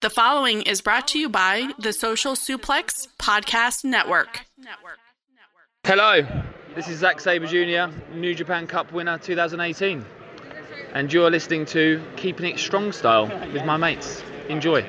The following is brought to you by the Social Suplex Podcast Network. Hello, this is Zack Sabre Jr., New Japan Cup winner 2018. And you're listening to Keeping It Strong Style with my mates. Enjoy.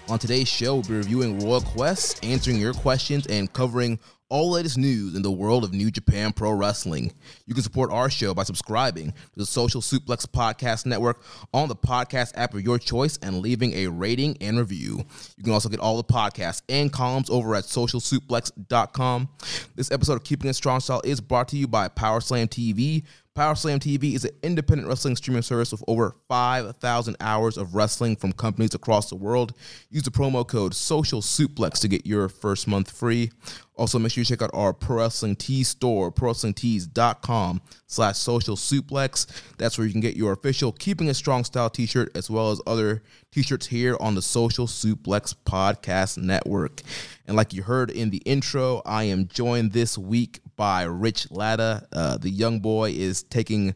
On today's show, we'll be reviewing Royal Quest, answering your questions, and covering all the latest news in the world of New Japan Pro Wrestling. You can support our show by subscribing to the Social Suplex Podcast Network on the podcast app of your choice and leaving a rating and review. You can also get all the podcasts and columns over at socialsuplex.com. This episode of Keeping It Strong Style is brought to you by Powerslam TV. Powerslam TV is an independent wrestling streaming service with over 5,000 hours of wrestling from companies across the world. Use the promo code SOCIALSUPLEX to get your first month free. Also, make sure you check out our Pro Wrestling Tees store, prowrestlingtees.com/socialsuplex. That's where you can get your official Keeping It Strong Style t-shirt as well as other t-shirts here on the Social Suplex Podcast Network. And like you heard in the intro, I am joined this week by Rich Latta. The young boy is taking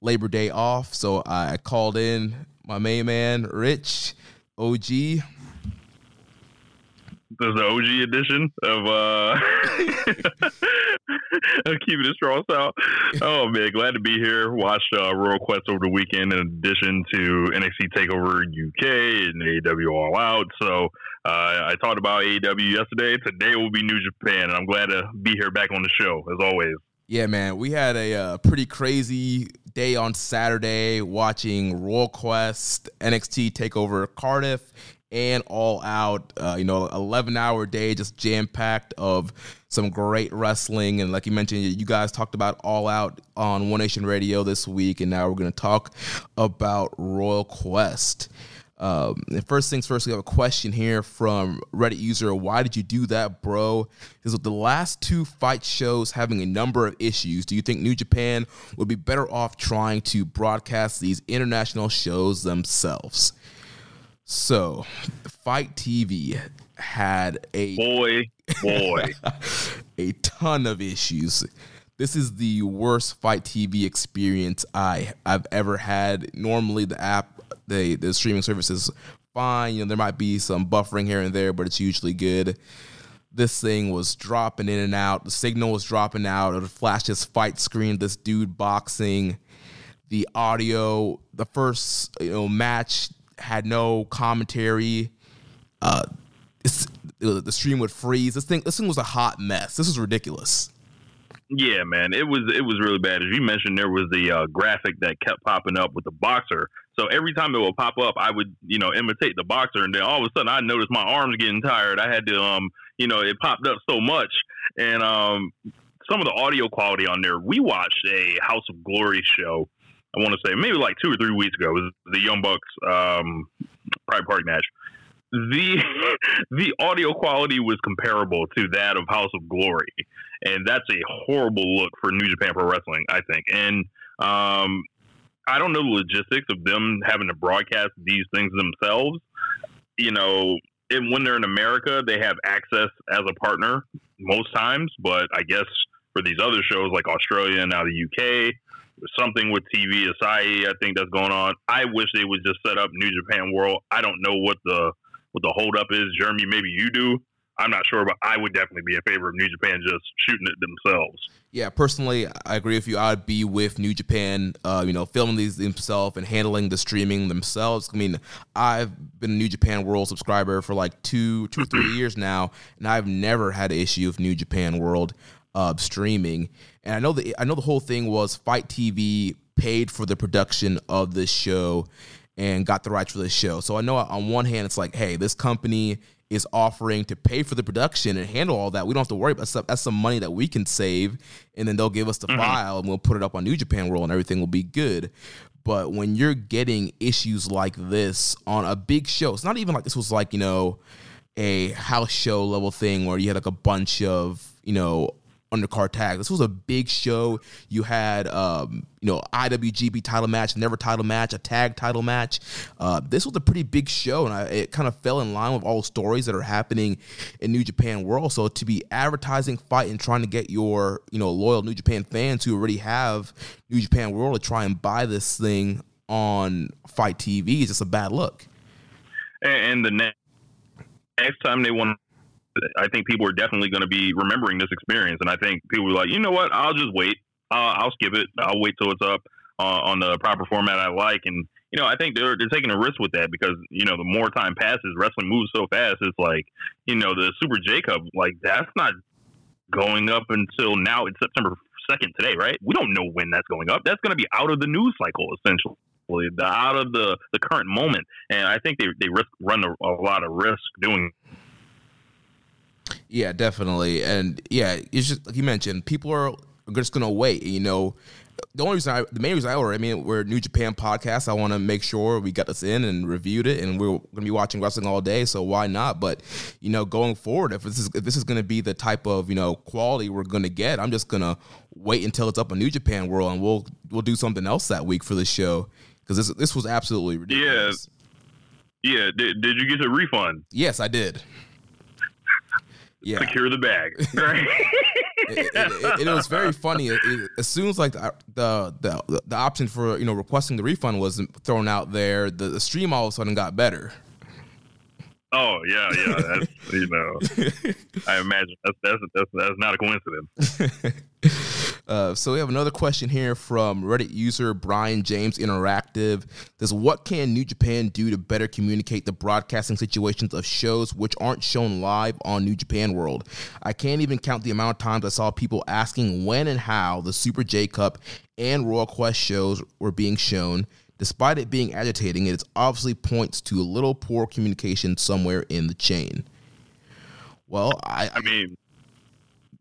Labor Day off, so I called in my main man, Rich, OG. This is the OG edition of of Keeping It Strong Style. Oh man, glad to be here. Watched Royal Quest over the weekend in addition to NXT TakeOver UK and AEW All Out. So I talked about AEW yesterday. Today will be New Japan, and I'm glad to be here back on the show as always. Yeah, man, we had a pretty crazy day on Saturday watching Royal Quest, NXT TakeOver Cardiff, and All Out, 11-hour day, just jam-packed of some great wrestling. And like you mentioned, you guys talked about All Out on One Nation Radio this week, and now we're going to talk about Royal Quest. First things first, we have a question here from Reddit user, why did you do that, bro? Because with the last 2 fight shows having a number of issues, do you think New Japan would be better off trying to broadcast these international shows themselves? So, Fight TV had a ton of issues. This is the worst Fight TV experience I've ever had. Normally, the app, the streaming service is fine. There might be some buffering here and there, but it's usually good. This thing was dropping in and out. The signal was dropping out. It would flash this fight screen, this dude boxing. the audio. The first match had no commentary. The stream would freeze. This thing was a hot mess. This was ridiculous. Yeah, man, it was really bad. As you mentioned, there was the graphic that kept popping up with the boxer. So every time it would pop up, I would imitate the boxer, and then all of a sudden I noticed my arms getting tired. I had to it popped up so much, and some of the audio quality on there. We watched a House of Glory show. I want to say maybe like 2 or 3 weeks ago. It was the Young Bucks Pride Park match. The audio quality was comparable to that of House of Glory, and that's a horrible look for New Japan Pro Wrestling, I think. And I don't know the logistics of them having to broadcast these things themselves. And when they're in America, they have access as a partner most times, but I guess for these other shows like Australia and now the UK, something with TV Asahi, I think that's going on. I wish they would just set up New Japan World. I don't know what the holdup is. Jeremy, maybe you do. I'm not sure, but I would definitely be in favor of New Japan just shooting it themselves. Yeah, personally, I agree with you. I'd be with New Japan, filming these themselves and handling the streaming themselves. I mean, I've been a New Japan World subscriber for like two or 3 years now, and I've never had an issue with New Japan World streaming. And I know the whole thing was Fight TV paid for the production of this show and got the rights for this show. So I know on one hand it's like, hey, this company is offering to pay for the production and handle all that. We don't have to worry about stuff. That's some money that we can save, and then they'll give us the file and we'll put it up on New Japan World and everything will be good. But when you're getting issues like this on a big show, it's not even like this was like, a house show level thing where you had like a bunch of, undercard tag. This was a big show. You had, IWGP title match, never title match, a tag title match. This was a pretty big show, and it kind of fell in line with all the stories that are happening in New Japan World. So to be advertising Fight and trying to get your, loyal New Japan fans who already have New Japan World to try and buy this thing on Fight TV is just a bad look. And the next time they want, I think people are definitely going to be remembering this experience. And I think people are like, you know what? I'll just wait. I'll skip it. I'll wait till it's up on the proper format I like. And, I think they're taking a risk with that because, the more time passes, wrestling moves so fast. It's like, the Super J-Cup, like that's not going up until now. It's September 2nd today, right? We don't know when that's going up. That's going to be out of the news cycle, essentially. Out of the current moment. And I think they run a lot of risk doing. Yeah, definitely. And yeah, it's just like you mentioned, people are just going to wait. The main reason we're a New Japan podcast. I want to make sure we got this in and reviewed it, and we're going to be watching wrestling all day, so why not? But, going forward, if this is going to be the type of, quality we're going to get, I'm just going to wait until it's up on New Japan World, and we'll do something else that week for the show, because this was absolutely ridiculous. Yeah. Did you get a refund? Yes, I did. Yeah. Secure the bag. Right? it was very funny. As soon as like the option for requesting the refund was thrown out there, the stream all of a sudden got better. Oh yeah. That's, I imagine that's not a coincidence. So we have another question here from Reddit user Brian James Interactive. Says, what can New Japan do to better communicate the broadcasting situations of shows which aren't shown live on New Japan World? I can't even count the amount of times I saw people asking when and how the Super J Cup and Royal Quest shows were being shown. Despite it being agitating, it obviously points to a little poor communication somewhere in the chain. Well, I mean,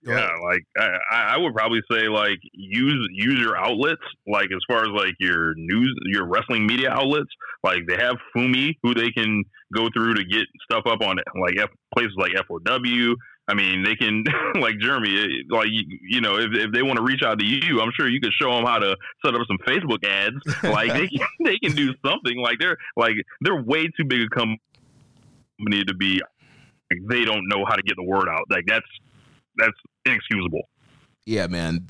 yeah, like I would probably say like use your outlets, like as far as like your news, your wrestling media outlets. Like they have Fumi, who they can go through to get stuff up on like places like F4W. I mean, they can, like Jeremy, like, if they want to reach out to you, I'm sure you could show them how to set up some Facebook ads. Like they can do something. Like they're way too big a company to be, like, they don't know how to get the word out. Like that's inexcusable. Yeah, man.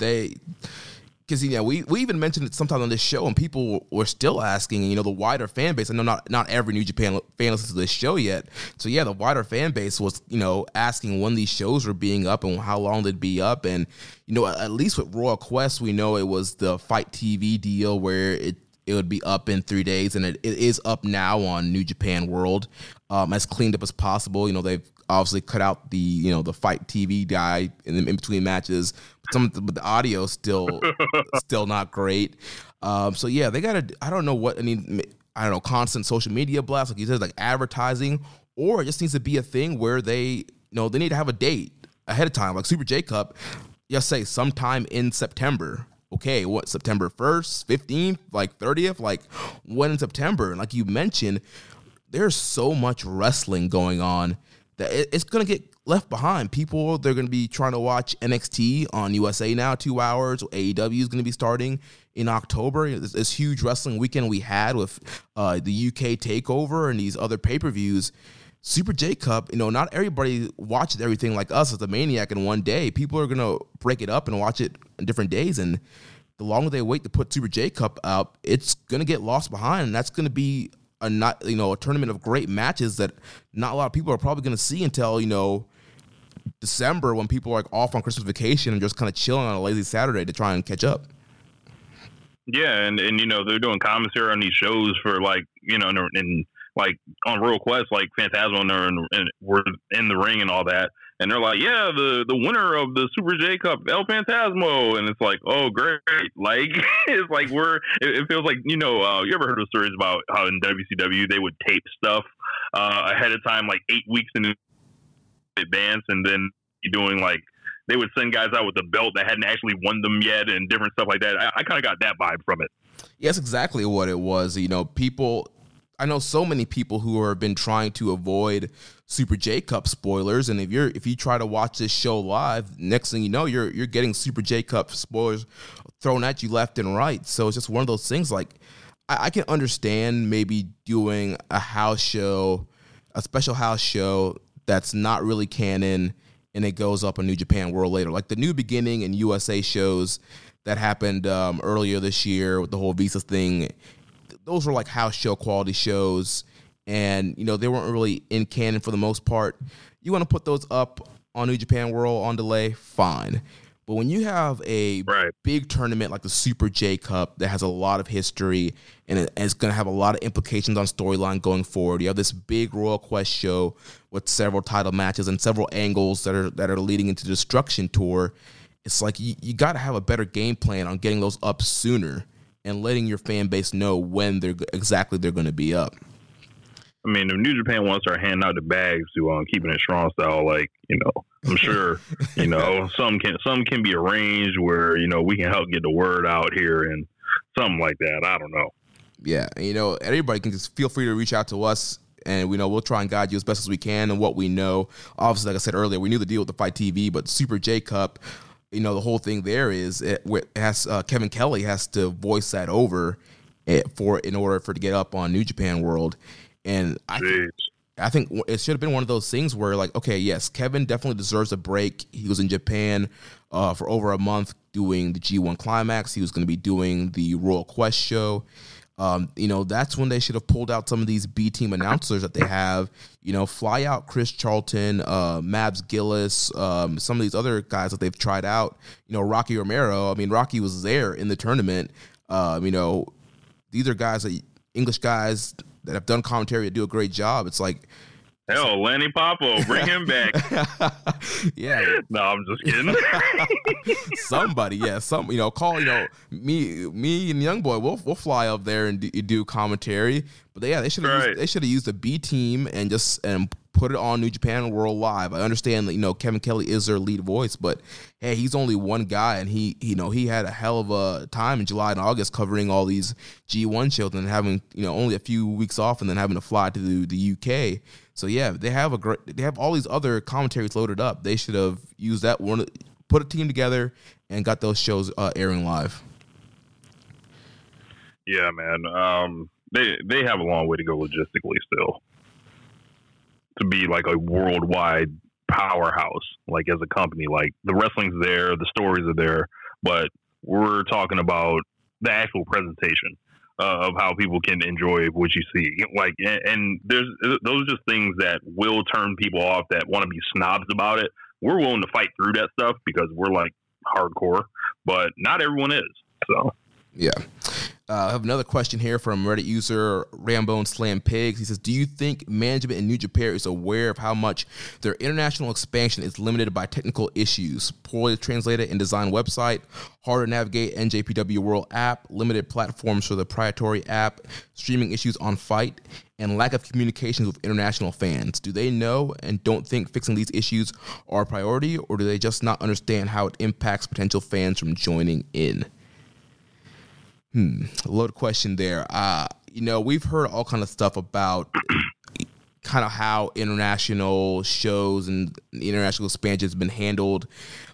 Because, you know, we even mentioned it sometimes on this show, and people were still asking, you know, the wider fan base. I know not every New Japan fan listens to this show yet. So, yeah, the wider fan base was, you know, asking when these shows were being up and how long they'd be up. And, you know, at least with Royal Quest, we know it was the Fight TV deal where it would be up in 3 days, and it is up now on New Japan World, as cleaned up as possible. You know, they've obviously cut out the, you know, the Fight TV guy in between matches. But the audio still not great. So yeah, they got to. I don't know constant social media blasts, like you said, like advertising, or it just needs to be a thing where they, you know, they need to have a date ahead of time, like Super J Cup. Just say sometime in September. Okay, what, September 1st, 15th, like 30th, like when in September? And like you mentioned, there's so much wrestling going on that it's going to get left behind. People, they're going to be trying to watch NXT on USA now, 2 hours. AEW is going to be starting in October. This huge wrestling weekend we had with the UK TakeOver and these other pay-per-views. Super J Cup, you know, not everybody watches everything like us as a maniac in one day. People are going to break it up and watch it on different days. And the longer they wait to put Super J Cup out, it's going to get lost behind. And that's going to be a tournament of great matches that not a lot of people are probably going to see until, you know, December, when people are like off on Christmas vacation and just kind of chilling on a lazy Saturday to try and catch up. Yeah. And you know, they're doing commentary on these shows for like, you know, and like on Royal Quest, like Fantasmo and were in the ring and all that. And they're like, yeah, the winner of the Super J Cup, El Fantasmo. And it's like, oh, great. Like, it's like it feels like, you know, you ever heard of stories about how in WCW they would tape stuff ahead of time, like 8 weeks in advance. And then you're doing like, they would send guys out with a belt that hadn't actually won them yet and different stuff like that. I kind of got that vibe from it. Yes, exactly what it was. You know, I know so many people who have been trying to avoid Super J Cup spoilers, and if you try to watch this show live, next thing you know, you're getting Super J Cup spoilers thrown at you left and right. So it's just one of those things. Like I can understand maybe doing a house show, a special house show that's not really canon, and it goes up on New Japan World later, like the New Beginning and USA shows that happened earlier this year with the whole Visa thing. Those were like house show quality shows, and, you know, they weren't really in canon for the most part. You want to put those up on New Japan World on delay, fine. But when you have a big tournament like the Super J Cup that has a lot of history and it's going to have a lot of implications on storyline going forward, you have this big Royal Quest show with several title matches and several angles that are leading into the Destruction Tour. It's like you got to have a better game plan on getting those up sooner and letting your fan base know when they're going to be up. I mean, if New Japan wants to start handing out the bags to keeping it strong style, like, you know, I'm sure, you know, some can be arranged where, you know, we can help get the word out here and something like that. I don't know. Yeah, you know, everybody can just feel free to reach out to us, and we know we'll try and guide you as best as we can and what we know. Obviously, like I said earlier, we knew the deal with the Fight TV, but Super J Cup, you know, the whole thing there is Kevin Kelly has to voice that over in order to get up on New Japan World. And I think it should have been one of those things where, like, okay, yes, Kevin definitely deserves a break. He was in Japan for over a month doing the G1 Climax. He was going to be doing the Royal Quest show. You know, that's when they should have pulled out some of these B-team announcers that they have, you know, fly out Chris Charlton, Mabs Gillis, some of these other guys that they've tried out, you know, Rocky Romero. I mean, Rocky was there in the tournament. You know, these are guys, English guys that have done commentary that do a great job. It's like, hell, Lanny Popo, bring him back. Yeah. No, I'm just kidding. Somebody, yeah, you know, call, you know, me and Young Boy, we'll fly up there and do commentary. But yeah, they should have used a B team and just put it on New Japan World Live. I understand that, you know, Kevin Kelly is their lead voice, but hey, he's only one guy, and he had a hell of a time in July and August covering all these G1 shows and having, you know, only a few weeks off and then having to fly to the UK. So yeah, they have all these other commentaries loaded up. They should have used that one, put a team together, and got those shows airing live. Yeah, man. They have a long way to go logistically still, to be like a worldwide powerhouse, like as a company. Like the wrestling's there, the stories are there, but We're talking about the actual presentation of how people can enjoy what you see. Like, and there's those are just things that will turn people off that want to be snobs about it. We're willing to fight through that stuff because we're like hardcore, but not everyone is. So, yeah. I have another question here from Reddit user Rambone Slam Pigs. He says, do you think management in New Japan is aware of how much their international expansion is limited by technical issues? Poorly translated and designed website, harder to navigate NJPW World app, limited platforms for the proprietary app, streaming issues on Fight, and lack of communications with international fans. Do they know and don't think fixing these issues are a priority, or do they just not understand how it impacts potential fans from joining in? Loaded question there. You know, we've heard all kind of stuff about kind of how international shows and international expansion has been handled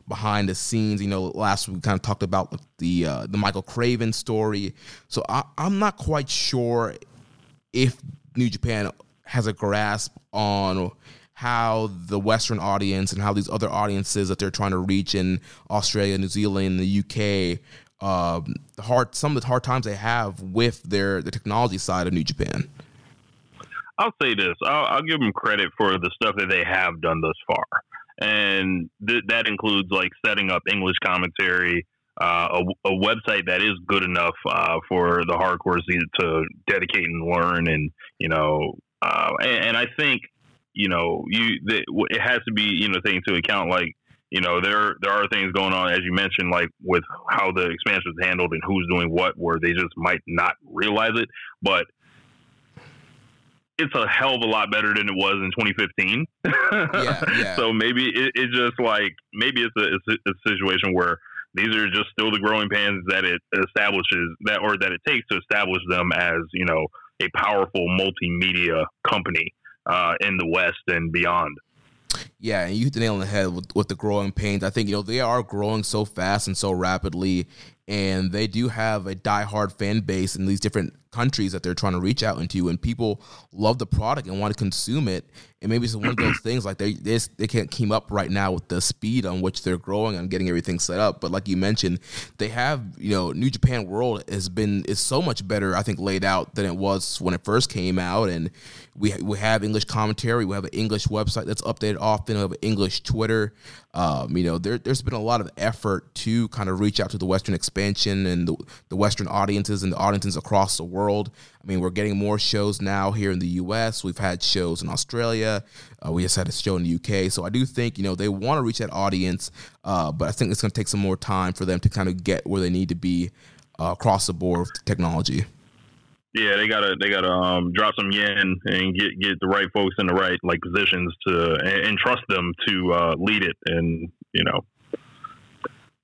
behind the scenes. You know, last we kind of talked about the Michael Craven story. So I'm not quite sure if New Japan has a grasp on how the Western audience and how these other audiences that they're trying to reach in Australia, New Zealand, the UK, some of the hard times they have with the technology side of New Japan. I'll say this. I'll give them credit for the stuff that they have done thus far. And that includes like setting up English commentary, a website that is good enough for the hardcore scene to dedicate and learn. And, you know, and I think, you know, it has to be, you know, taken into account, like, you know, there are things going on, as you mentioned, like with how the expansion is handled and who's doing what, where they just might not realize it. But it's a hell of a lot better than it was in 2015. Yeah. So maybe it's just like, maybe it's a situation where these are just still the growing pains that it establishes that, or that it takes to establish them as, you know, a powerful multimedia company in the West and beyond. Yeah, and you hit the nail on the head with the growing pains. I think, you know, they are growing so fast and so rapidly, and they do have a diehard fan base in these different countries that they're trying to reach out into, and people love the product and want to consume it. And maybe it's one of those things, like they can't keep up right now with the speed on which they're growing and getting everything set up. But like you mentioned, they have, you know, New Japan World is so much better, I think, laid out than it was when it first came out. And we have English commentary, we have an English website that's updated often, we have an English Twitter. You know, there's been a lot of effort to kind of reach out to the Western expansion and the Western audiences and the audiences across the world. I mean, we're getting more shows now here in the U.S. We've had shows in Australia. We just had a show in the U.K. So I do think, you know, they want to reach that audience, but I think it's going to take some more time for them to kind of get where they need to be across the board with technology. Yeah, they gotta drop some yen and get the right folks in the right like positions to and trust them to lead it, and you know,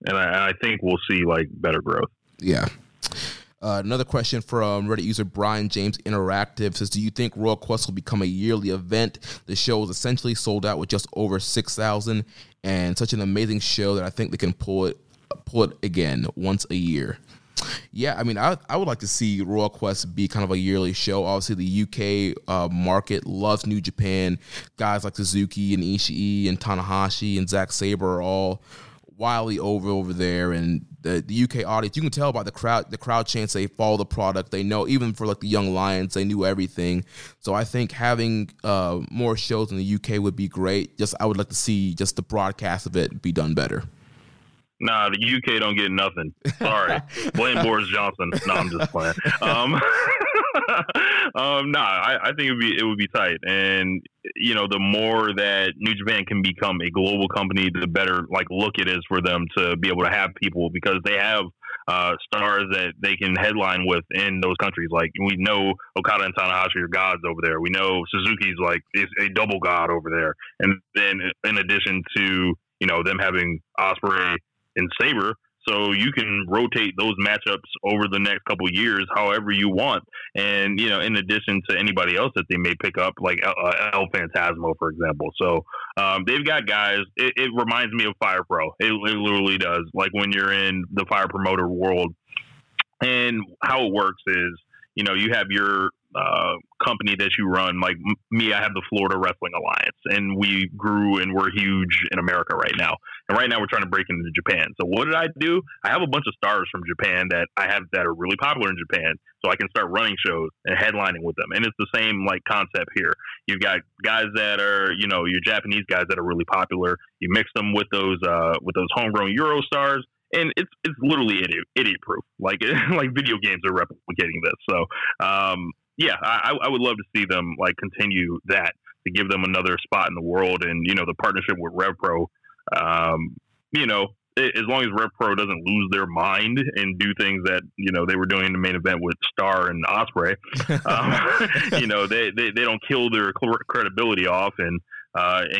and I think we'll see like better growth. Yeah. Another question from Reddit user Brian James Interactive says, do you think Royal Quest will become a yearly event? The show is essentially sold out with just over 6,000, and such an amazing show that I think they can pull it again once a year. Yeah, I mean, I would like to see Royal Quest be kind of a yearly show. Obviously, the UK market loves New Japan. Guys like Suzuki and Ishii and Tanahashi and Zack Sabre are all wildly over there. And the UK audience, you can tell by the crowd chants, they follow the product. They know, even for like the Young Lions, they knew everything. So I think having more shows in the UK would be great. Just I would like to see just the broadcast of it be done better. Nah, the UK don't get nothing. Sorry. Blame Boris Johnson. No, I'm just playing. I think it would be tight. And, you know, the more that New Japan can become a global company, the better, like, look it is for them to be able to have people, because they have stars that they can headline with in those countries. Like, we know Okada and Tanahashi are gods over there. We know Suzuki's, like, is a double god over there. And then in addition to, you know, them having Ospreay and Sabre, so you can rotate those matchups over the next couple of years however you want. And, you know, in addition to anybody else that they may pick up, like El Fantasmo, for example. So they've got guys. It reminds me of Fire Pro. It literally does. Like when you're in the Fire Promoter world, and how it works is, you know, you have your company that you run, like me, I have the Florida Wrestling Alliance, and we grew and we're huge in America right now. And right now we're trying to break into Japan. So what did I do? I have a bunch of stars from Japan that I have that are really popular in Japan, so I can start running shows and headlining with them. And it's the same like concept here. You've got guys that are, you know, your Japanese guys that are really popular. You mix them with those homegrown Euro stars. And it's literally idiot proof. Like video games are replicating this. So I would love to see them like continue that, to give them another spot in the world. And you know, the partnership with RevPro, you know, as long as RevPro doesn't lose their mind and do things that, you know, they were doing in the main event with Star and Ospreay, you know, they don't kill their credibility off and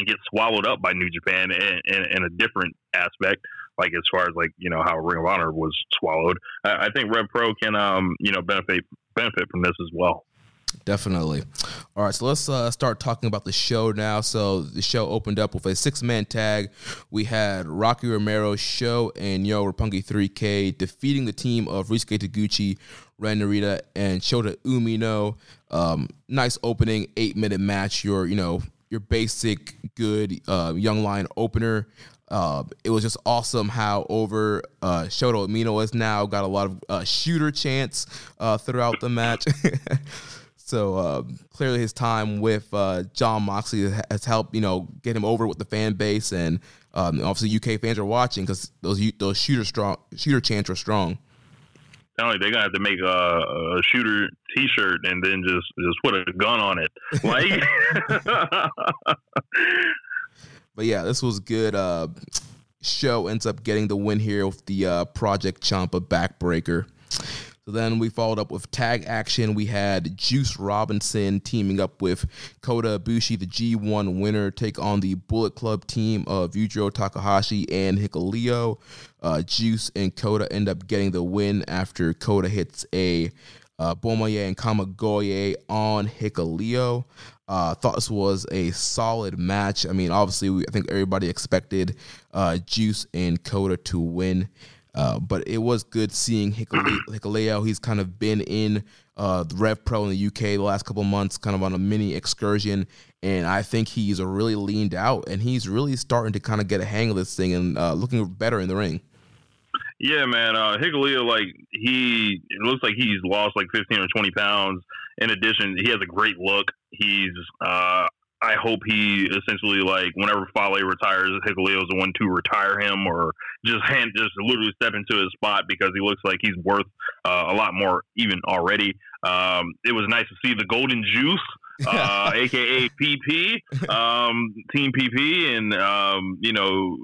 get swallowed up by New Japan in a different aspect. Like as far as like, you know, how Ring of Honor was swallowed, I think RevPro can, you know, benefit from this as well. Definitely. All right, so let's start talking about the show now. So the show opened up with a 6-man tag. We had Rocky Romero, Sho, and Yo Roppongi 3K defeating the team of Ryosuke Taguchi, Ren Narita, and Shota Umino. Nice opening 8-minute match. Your basic good young lion opener. It was just awesome how over Shota Umino is now. Got a lot of shooter chants throughout the match. So clearly his time with Jon Moxley has helped, you know, get him over with the fan base. And obviously UK fans are watching because those shooter chants are strong. Not only they're gonna have to make a shooter T-shirt and then just put a gun on it, like. But yeah, this was good. Show ends up getting the win here with the Project Ciampa backbreaker. So then we followed up with tag action. We had Juice Robinson teaming up with Kota Ibushi, the G1 winner, take on the Bullet Club team of Yujiro Takahashi and Hikuleo. Juice and Kota end up getting the win after Kota hits a Bomaye and Kamagoye on Hikuleo. Thought this was a solid match. I mean, obviously, I think everybody expected Juice and Kota to win. But it was good seeing Hikuleo. He's kind of been in the Rev Pro in the UK the last couple of months, kind of on a mini excursion. And I think he's really leaned out, and he's really starting to kind of get a hang of this thing and looking better in the ring. Yeah, man. Hikuleo, it looks like he's lost like 15 or 20 pounds. In addition, he has a great look. He's, I hope he essentially, like, whenever Fale retires, Hikuleo's the one to retire him or just literally step into his spot, because he looks like he's worth a lot more even already. It was nice to see the Golden Juice, aka PP, Team PP, and you know,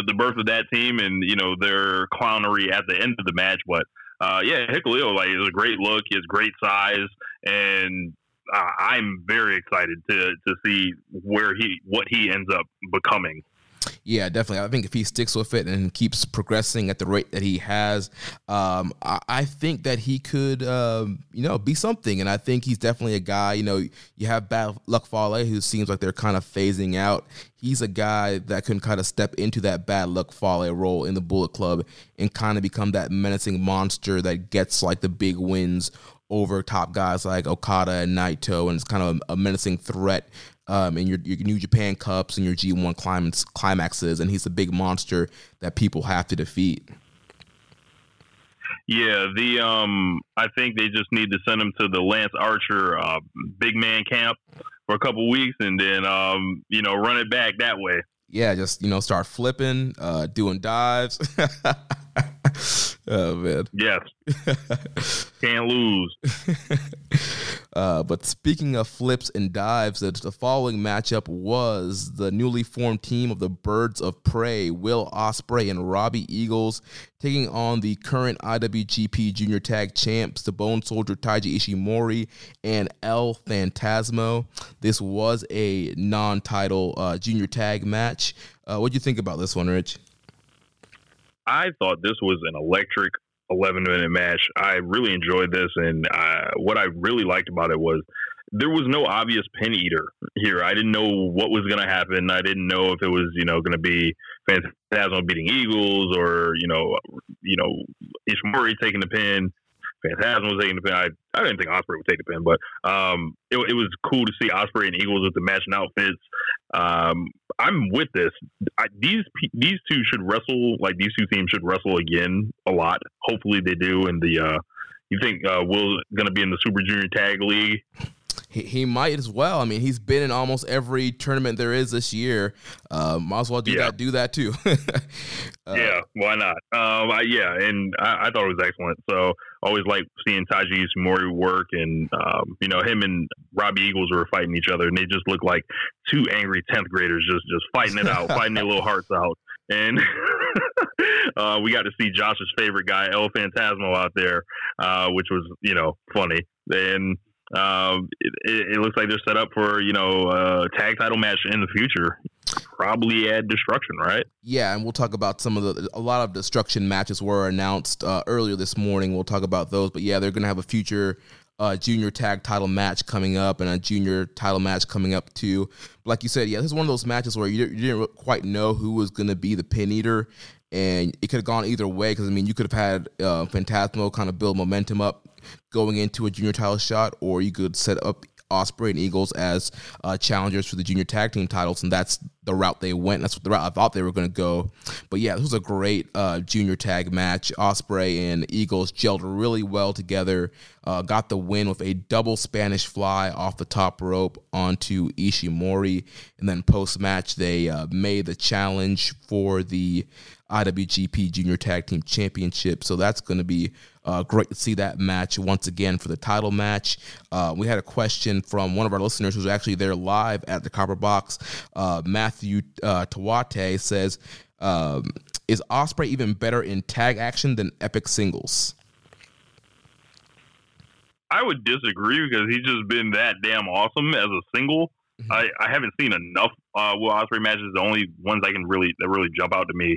the birth of that team, and you know, their clownery at the end of the match. But yeah, Hikuleo, like, is a great look. He has great size, and I'm very excited to see what he ends up becoming. Yeah, definitely. I think if he sticks with it and keeps progressing at the rate that he has, I think that he could, you know, be something. And I think he's definitely a guy, you know, you have Bad Luck Fale, who seems like they're kind of phasing out. He's a guy that can kind of step into that Bad Luck Fale role in the Bullet Club and kind of become that menacing monster that gets, like, the big wins over top guys like Okada and Naito, and it's kind of a menacing threat in your New Japan Cups and your G1 climaxes, and he's a big monster that people have to defeat. Yeah, I think they just need to send him to the Lance Archer big man camp for a couple weeks, and then you know, run it back that way. Yeah, just, you know, start flipping, doing dives. Oh, man. Yes. Can't lose. But speaking of flips and dives, the following matchup was the newly formed team of the Birds of Prey, Will Ospreay and Robbie Eagles, taking on the current IWGP Junior Tag Champs, the Bone Soldier Taiji Ishimori and El Fantasmo. This was a non-title Junior Tag match. What do you think about this one, Rich? I thought this was an electric 11-minute match. I really enjoyed this, and what I really liked about it was there was no obvious pin eater here. I didn't know what was going to happen. I didn't know if it was, you know, going to be Phantasmo beating Eagles or, you know, Ishimori taking the pin. Fantasmo was taking the pin. I didn't think Ospreay would take the pin, but it was cool to see Ospreay and Eagles with the matching outfits. I'm with this. These two should wrestle. Like, these two teams should wrestle again a lot. Hopefully they do. And you think Will's going to be in the Super Junior Tag League? He might as well. I mean, he's been in almost every tournament there is this year. Might as well do that too. Yeah, why not? And I thought it was excellent. So always like seeing Taiji Ishimori work, and him and Robbie Eagles were fighting each other, and they just looked like two angry 10th graders just fighting it out, fighting their little hearts out. And we got to see Josh's favorite guy, El Fantasmo, out there, which was, funny. And it looks like they're set up for, a tag title match in the future, probably at Destruction, right? Yeah, and we'll talk about a lot of Destruction matches were announced earlier this morning. We'll talk about those, but yeah, they're going to have a future junior tag title match coming up and a junior title match coming up too. But like you said, yeah, this is one of those matches where you didn't quite know who was going to be the pin eater, and it could have gone either way, because, I mean, you could have had Fantasmo kind of build momentum up going into a junior title shot, or you could set up Ospreay and Eagles as challengers for the junior tag team titles, and that's the route they went. That's the route I thought they were going to go. But yeah, this was a great junior tag match. Ospreay and Eagles gelled really well together, got the win with a double Spanish fly off the top rope onto Ishimori, and then post-match they made the challenge for the IWGP Junior Tag Team Championship. So that's going to be great to see that match once again for the title match. We had a question from one of our listeners who's actually there live at the Copper Box. Matthew Tawate says, is Ospreay even better in tag action than epic singles? I would disagree, because he's just been that damn awesome as a single. Mm-hmm. I haven't seen enough Will Ospreay matches. The only ones that really jump out to me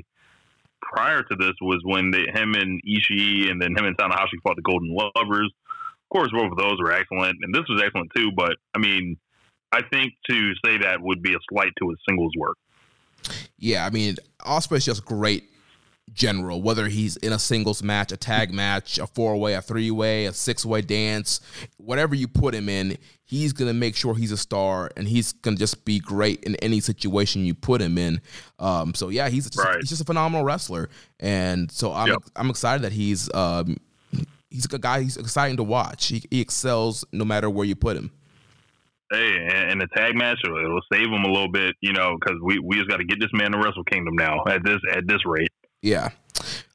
prior to this was when him and Ishii, and then him and Tanahashi fought the Golden Lovers. Of course, both of those were excellent, and this was excellent too, but, I mean, I think to say that would be a slight to his singles work. Yeah, I mean, Ospreay's just great general, whether he's in a singles match, a tag match, a four-way, a three-way, a six-way dance, whatever you put him in, he's going to make sure he's a star, and he's going to just be great in any situation you put him in. So, yeah, he's just a phenomenal wrestler. And so I'm excited that he's a guy, he's exciting to watch. He excels no matter where you put him. Hey, and the tag match, it'll save him a little bit, because we just got to get this man to Wrestle Kingdom now at this rate. Yeah.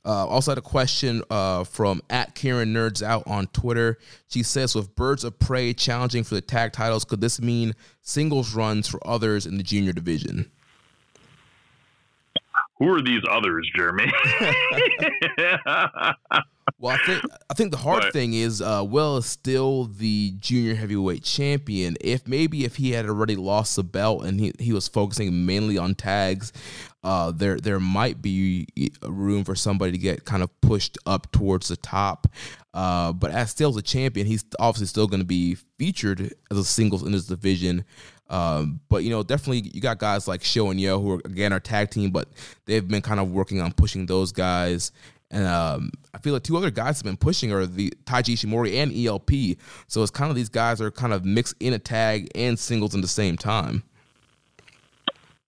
Also had a question from @KarenNerdsOut on Twitter. She says, with Birds of Prey challenging for the tag titles, could this mean singles runs for others in the junior division? Who are these others, Jeremy? Well, I think the hard thing is Will is still the junior heavyweight champion. If he had already lost the belt and he was focusing mainly on tags, there might be room for somebody to get kind of pushed up towards the top. But as still the champion, he's obviously still going to be featured as a singles in his division. But, definitely you got guys like Sho and Yo who are, again, our tag team, but they've been kind of working on pushing those guys. And I feel like two other guys have been pushing are the Taiji Ishimori and ELP. So it's kind of these guys are kind of mixed in a tag and singles in the same time.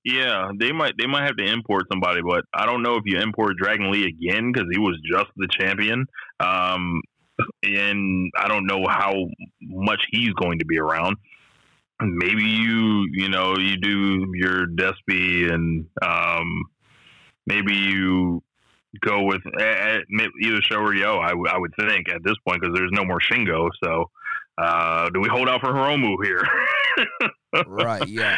Yeah, they might have to import somebody, but I don't know if you import Dragon Lee again, because he was just the champion. And I don't know how much he's going to be around. Maybe you do your Despy, and maybe you go with either Sho or Yo, I would think, at this point, because there's no more Shingo. So do we hold out for Hiromu here? Right, yeah.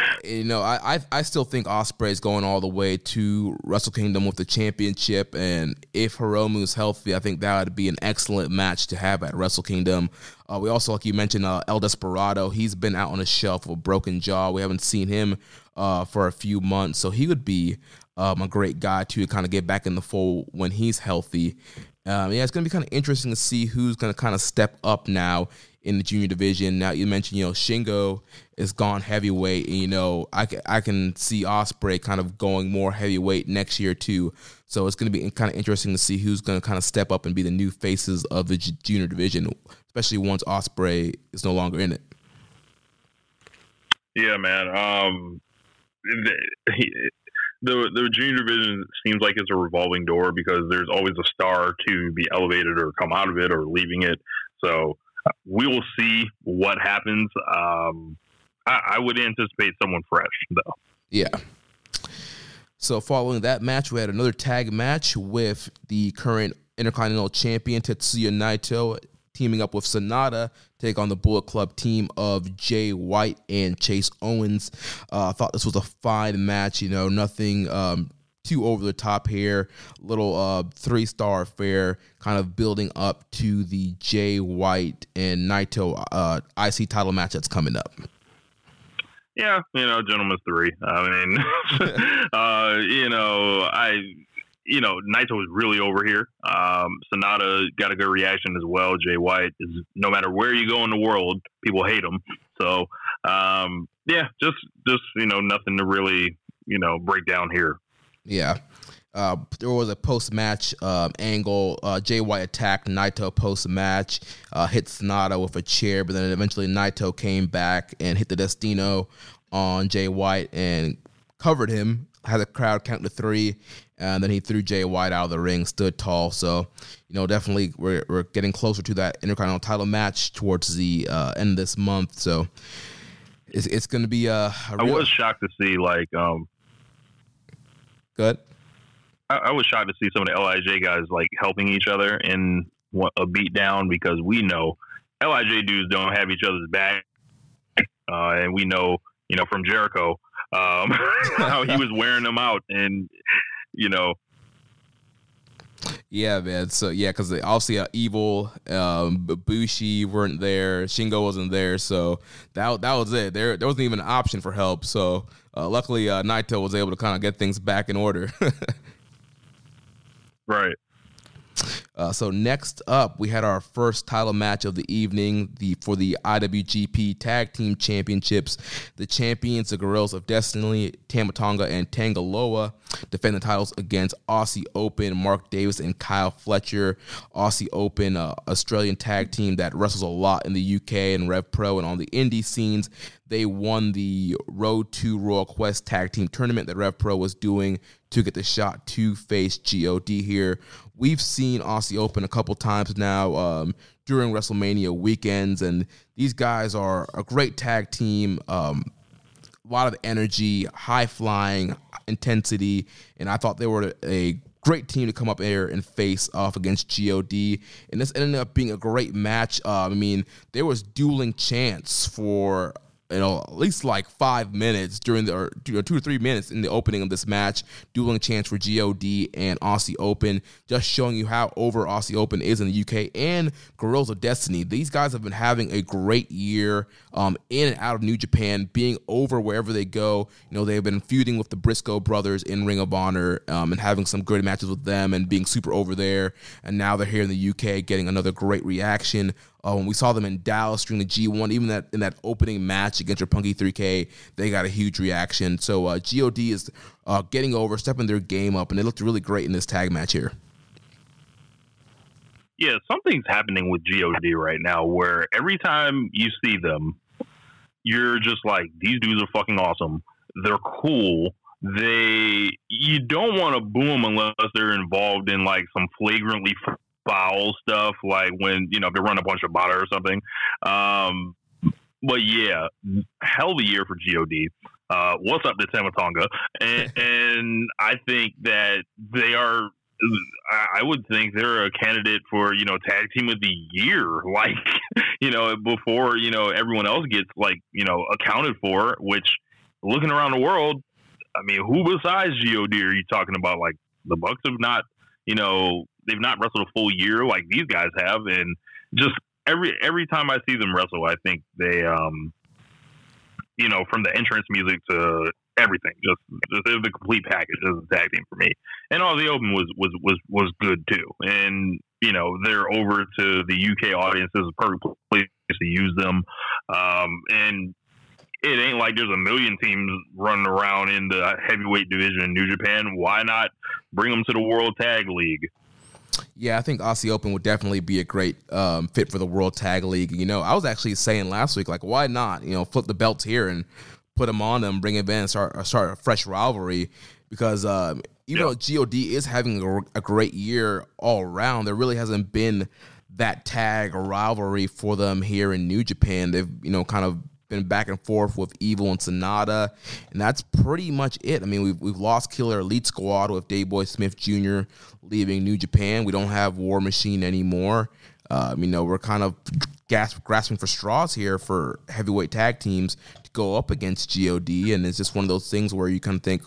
I still think Ospreay's going all the way to Wrestle Kingdom with the championship, and if Hiromu's healthy, I think that would be an excellent match to have at Wrestle Kingdom. We also, like you mentioned, El Desperado, he's been out on a shelf with a broken jaw. We haven't seen him for a few months, so he would be a great guy to kind of get back in the fold when he's healthy. It's going to be kind of interesting to see who's going to kind of step up now in the junior division. Now you mentioned, you know, Shingo is gone heavyweight, and, you know, I can see Ospreay kind of going more heavyweight next year too. So it's going to be kind of interesting to see who's going to kind of step up and be the new faces of the junior division, especially once Ospreay is no longer in it. Yeah, man. The junior division seems like it's a revolving door because there's always a star to be elevated or come out of it or leaving it. So we will see what happens. I would anticipate someone fresh, though. Yeah. So following that match, we had another tag match with the current Intercontinental Champion Tetsuya Naito teaming up with Sonata, take on the Bullet Club team of Jay White and Chase Owens. I thought this was a fine match, you know, nothing too over the top here. Little three-star affair, kind of building up to the Jay White and Naito IC title match that's coming up. Yeah, you know, gentleman's three. I mean, you know, Naito is really over here. Sonata got a good reaction as well. Jay White is, no matter where you go in the world, people hate him. So, yeah, just, you know, nothing to really, you know, break down here. Yeah. There was a post-match angle. Jay White attacked Naito post-match, hit Sonata with a chair, but then eventually Naito came back and hit the Destino on Jay White and covered him, had the crowd count to three, and then he threw Jay White out of the ring, stood tall. So, you know, definitely we're getting closer to that Intercontinental title match towards the end of this month. So it's going to be I was shocked to see, like... Good. I was shocked to see some of the LIJ guys like helping each other in a beat down, because we know LIJ dudes don't have each other's back, and we know, you know, from Jericho how he was wearing them out, and you know. Yeah, man. So yeah, because obviously Evil, Ibushi weren't there, Shingo wasn't there, so that was it. There wasn't even an option for help. So luckily Naito was able to kind of get things back in order. Right. So next up, we had our first title match of the evening for the IWGP Tag Team Championships. The champions, the Gorillas of Destiny, Tamatonga and Tangaloa, defend the titles against Aussie Open, Mark Davis and Kyle Fletcher. Aussie Open, Australian tag team that wrestles a lot in the UK and Rev Pro and on the indie scenes. They won the Road to Royal Quest tag team tournament that Rev Pro was doing to get the shot to face GOD here. We've seen Aussie Open a couple times now during WrestleMania weekends, and these guys are a great tag team. A lot of energy, high-flying intensity, and I thought they were a great team to come up here and face off against GOD, and this ended up being a great match. I mean, there was dueling chants for... you know, at least like 5 minutes during the, or 2 to 3 minutes in the opening of this match, dueling chants for GOD and Aussie Open, just showing you how over Aussie Open is in the UK and Gorillas of Destiny. These guys have been having a great year in and out of New Japan, being over wherever they go. You know, they've been feuding with the Briscoe brothers in Ring of Honor and having some good matches with them and being super over there. And now they're here in the UK getting another great reaction. When we saw them in Dallas during the G1, even that in that opening match against your Punky 3K, they got a huge reaction. So GOD is getting over, stepping their game up, and they looked really great in this tag match here. Yeah, something's happening with GOD right now where every time you see them, you're just like, these dudes are fucking awesome. They're cool. You don't want to boo them unless they're involved in like some flagrantly foul stuff, like when, you know, if they run a bunch of butter or something. But yeah, hell of a year for GOD. What's up to Tamatonga? And I think that they are, I would think they're a candidate for, you know, tag team of the year, like, you know, before, you know, everyone else gets like, you know, accounted for, which looking around the world, I mean, who besides GOD are you talking about? Like the Bucks have not, you know, they've not wrestled a full year like these guys have, and just every time I see them wrestle, I think they, you know, from the entrance music to everything, just it was the complete package as a tag team for me. And all the Open was good too, and you know they're over to the UK audience. This is a perfect place to use them. And it ain't like there's a million teams running around in the heavyweight division in New Japan. Why not bring them to the World Tag League? Yeah, I think Aussie Open would definitely be a great fit for the World Tag League. You know, I was actually saying last week, like, why not, you know, flip the belts here and put them on them, bring it in, start a fresh rivalry, because even though GOD is having a great year all around, there really hasn't been that tag or rivalry for them here in New Japan. They've, you know, kind of been back and forth with Evil and Sonata, and that's pretty much it. I mean, we've lost Killer Elite Squad with Dave Boy Smith Jr. leaving New Japan. We don't have War Machine anymore. You know, we're kind of grasping for straws here for heavyweight tag teams to go up against GOD, and it's just one of those things where you kind of think,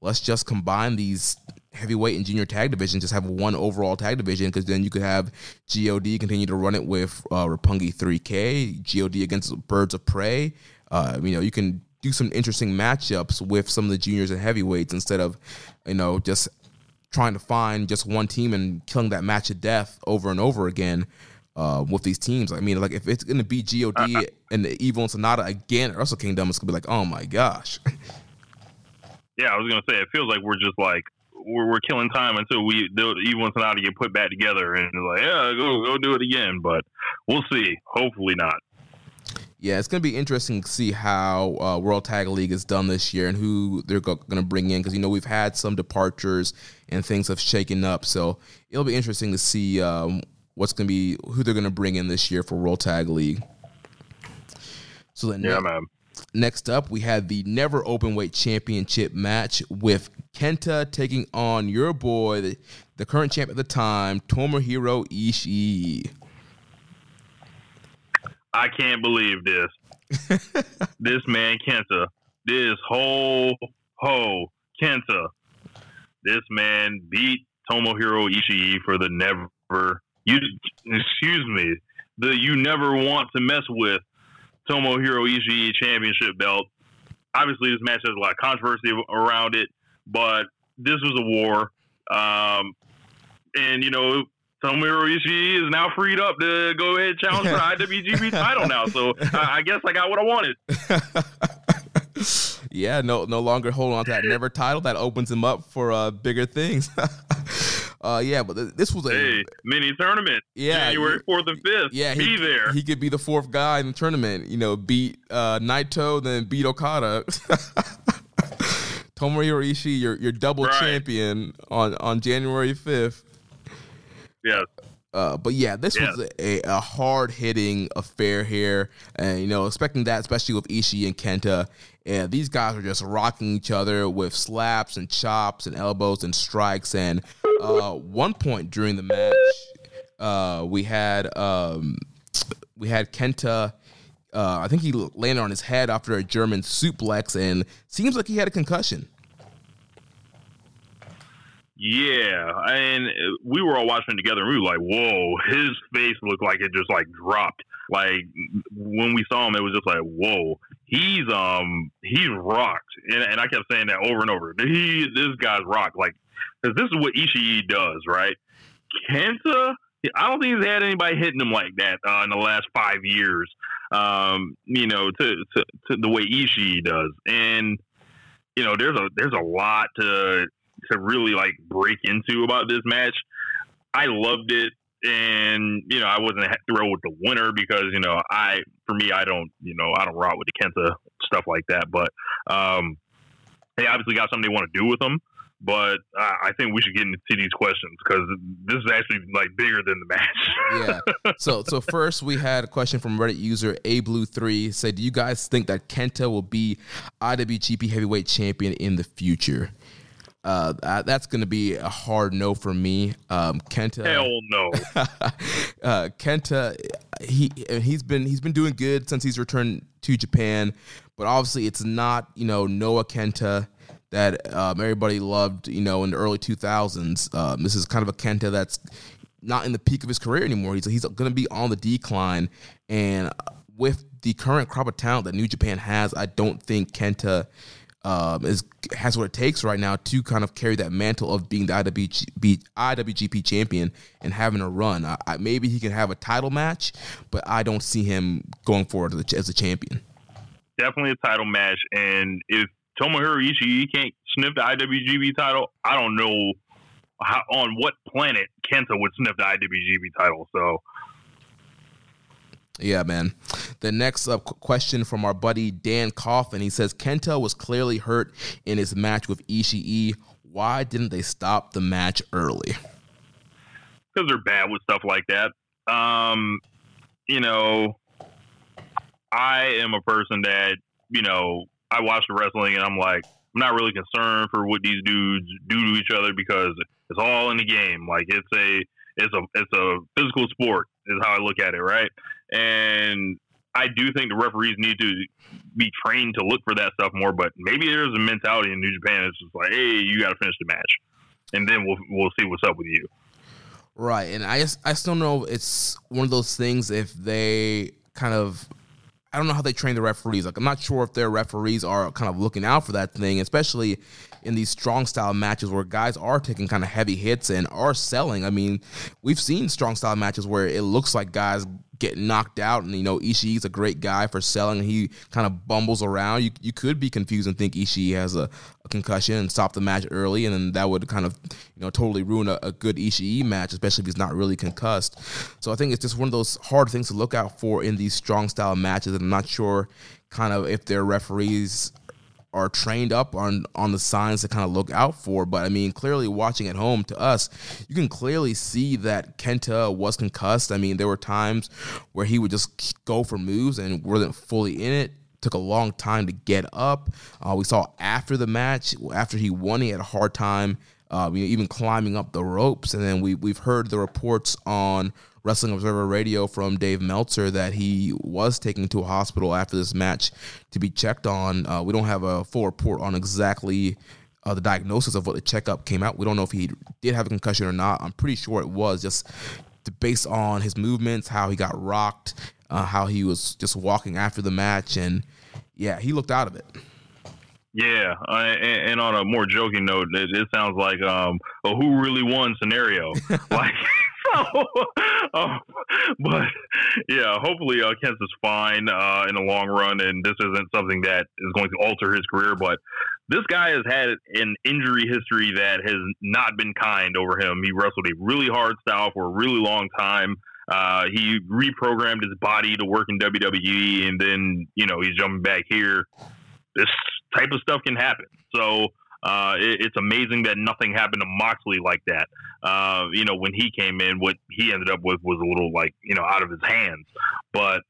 let's just combine these heavyweight and junior tag divisions, just have one overall tag division, because then you could have GOD continue to run it with Roppongi 3K, GOD against Birds of Prey. You know, you can do some interesting matchups with some of the juniors and heavyweights instead of, you know, just trying to find just one team and killing that match to death over and over again with these teams. I mean, like, if it's going to be GOD and the Evil and Sonata again at Wrestle Kingdom, it's going to be like, oh my gosh. Yeah, I was going to say, it feels like we're just like, we're killing time until Evil and Sonata get put back together, and like, yeah, go do it again. But we'll see. Hopefully not. Yeah, it's going to be interesting to see how World Tag League is done this year and who they're going to bring in, because, you know, we've had some departures and things have shaken up. So it'll be interesting to see what's going to be, who they're going to bring in this year for World Tag League. So then, yeah, man. Next up, we had the Never Openweight Championship match with Kenta taking on your boy, the current champ at the time, Tomohiro Ishii. I can't believe this. This man Kenta, this whole Kenta, this man beat Tomohiro Ishii for the you never want to mess with Tomohiro Ishii championship belt. Obviously, this match has a lot of controversy around it, but this was a war. And, you know, Tomohiro Ishii is now freed up to go ahead and challenge for the IWGP title now. So I guess I got what I wanted. Yeah, no longer holding on to that Never title. That opens him up for bigger things. Yeah, but this was a mini tournament. Yeah, January 4th and 5th. Yeah, there. He could be the fourth guy in the tournament. You know, beat Naito, then beat Okada. Tomohiro Ishii, your double champion on January 5th. Yes. But yeah, this was a hard hitting affair here, and you know, expecting that, especially with Ishii and Kenta. And these guys are just rocking each other with slaps and chops and elbows and strikes. And one point during the match, we had Kenta. I think he landed on his head after a German suplex, and seems like he had a concussion. Yeah, and we were all watching it together, and we were like, whoa, his face looked like it just, like, dropped. Like, when we saw him, it was just like, whoa, he's rocked. And I kept saying that over and over. This guy's rocked. Like, because this is what Ishii does, right? Kenta, I don't think he's had anybody hitting him like that in the last 5 years, you know, to the way Ishii does. And, you know, there's a lot to really like break into about this match. I loved it, and you know, I wasn't thrilled with the winner because, you know, I don't rock with the Kenta stuff like that, but they obviously got something they want to do with them. But I think we should get into these questions, because this is actually like bigger than the match. Yeah. So first we had a question from Reddit user ablue3, said, do you guys think that Kenta will be IWGP Heavyweight Champion in the future? That's going to be a hard no for me. Kenta, hell no. Kenta, he's been doing good since he's returned to Japan, but obviously it's not, you know, Noah Kenta that everybody loved, you know, in the early 2000s. This is kind of a Kenta that's not in the peak of his career anymore. He's going to be on the decline, and with the current crop of talent that New Japan has, I don't think Kenta has what it takes right now to kind of carry that mantle of being the IWGP champion and having a run. Maybe he can have a title match, but I don't see him going forward as a champion. Definitely a title match, and if Tomohiro Ishii can't sniff the IWGP title, I don't know how, on what planet Kenta would sniff the IWGP title, so... Yeah, man. The next question from our buddy Dan Coffin. He says, Kenta was clearly hurt in his match with Ishii. Why didn't they stop the match early? Because they're bad with stuff like that. I am a person that, I watch the wrestling and I'm like, I'm not really concerned for what these dudes do to each other because it's all in the game. Like, it's a physical sport is how I look at it, right? And I do think the referees need to be trained to look for that stuff more, but maybe there's a mentality in New Japan that's just like, hey, you got to finish the match, and then we'll see what's up with you. Right, and I just don't know. It's one of those things if they kind of – I don't know how they train the referees. Like, I'm not sure if their referees are kind of looking out for that thing, especially in these strong style matches where guys are taking kind of heavy hits and are selling. I mean, we've seen strong style matches where it looks like guys get knocked out, and, Ishii's a great guy for selling. He kind of bumbles around. You could be confused and think Ishii has a concussion and stop the match early, and then that would kind of, totally ruin a good Ishii match, especially if he's not really concussed. So I think it's just one of those hard things to look out for in these strong style matches, and I'm not sure kind of if their referees are trained up on the signs to kind of look out for. But, I mean, clearly watching at home to us, you can clearly see that Kenta was concussed. I mean, there were times where he would just go for moves and wasn't fully in it. Took a long time to get up. We saw after the match, after he won, he had a hard time even climbing up the ropes. And then we've heard the reports on Wrestling Observer Radio from Dave Meltzer that he was taken to a hospital after this match to be checked on. We don't have a full report on exactly the diagnosis of what the checkup came out. We don't know if he did have a concussion or not. I'm pretty sure it was just based on his movements, how he got rocked, how he was just walking after the match. And, yeah, he looked out of it. Yeah, and on a more joking note, it sounds like a who really won scenario. Like, so, but yeah, hopefully Kent is fine in the long run, and this isn't something that is going to alter his career. But this guy has had an injury history that has not been kind over him. He wrestled a really hard style for a really long time. He reprogrammed his body to work in WWE, and then he's jumping back here. This type of stuff can happen. So it's amazing that nothing happened to Moxley like that. When he came in, what he ended up with was a little out of his hands. But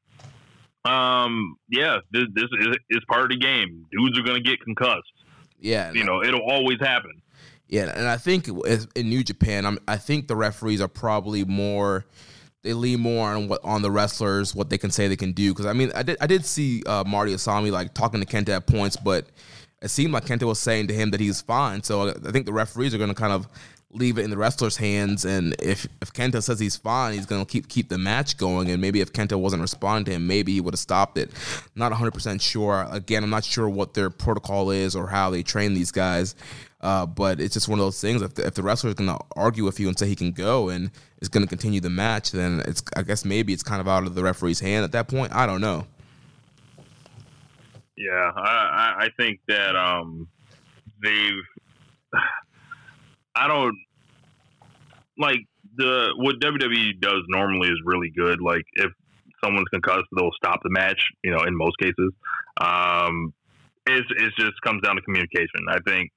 this is part of the game. Dudes are going to get concussed. Yeah. It'll always happen. Yeah. And I think in New Japan, I think the referees are probably more, they lean more on the wrestlers, what they can say they can do. Because, I did see Marty Asami, talking to Kenta at points, but it seemed like Kenta was saying to him that he's fine. So I think the referees are going to kind of leave it in the wrestler's hands. And if Kenta says he's fine, he's going to keep the match going. And maybe if Kenta wasn't responding to him, maybe he would have stopped it. Not 100% sure. Again, I'm not sure what their protocol is or how they train these guys. But it's just one of those things. If the wrestler is going to argue with you and say he can go and is going to continue the match, then I guess maybe it's kind of out of the referee's hand at that point. I don't know. Yeah, I think that they've – I don't – like, what WWE does normally is really good. Like, if someone's concussed, they'll stop the match, in most cases. It just comes down to communication. I think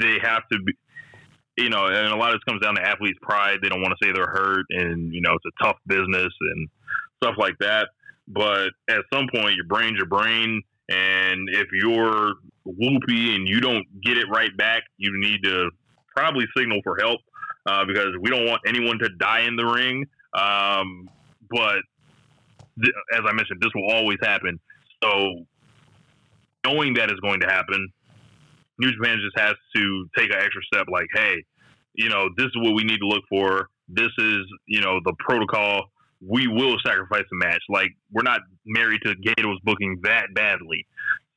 they have to be – and a lot of this comes down to athletes' pride. They don't want to say they're hurt, and, it's a tough business and stuff like that. But at some point, your brain's your brain. And if you're loopy and you don't get it right back, you need to probably signal for help because we don't want anyone to die in the ring. But as I mentioned, this will always happen. So knowing that is going to happen, New Japan just has to take an extra step like, hey, this is what we need to look for. This is, the protocol. We will sacrifice a match. Like, we're not married to Gato's booking that badly.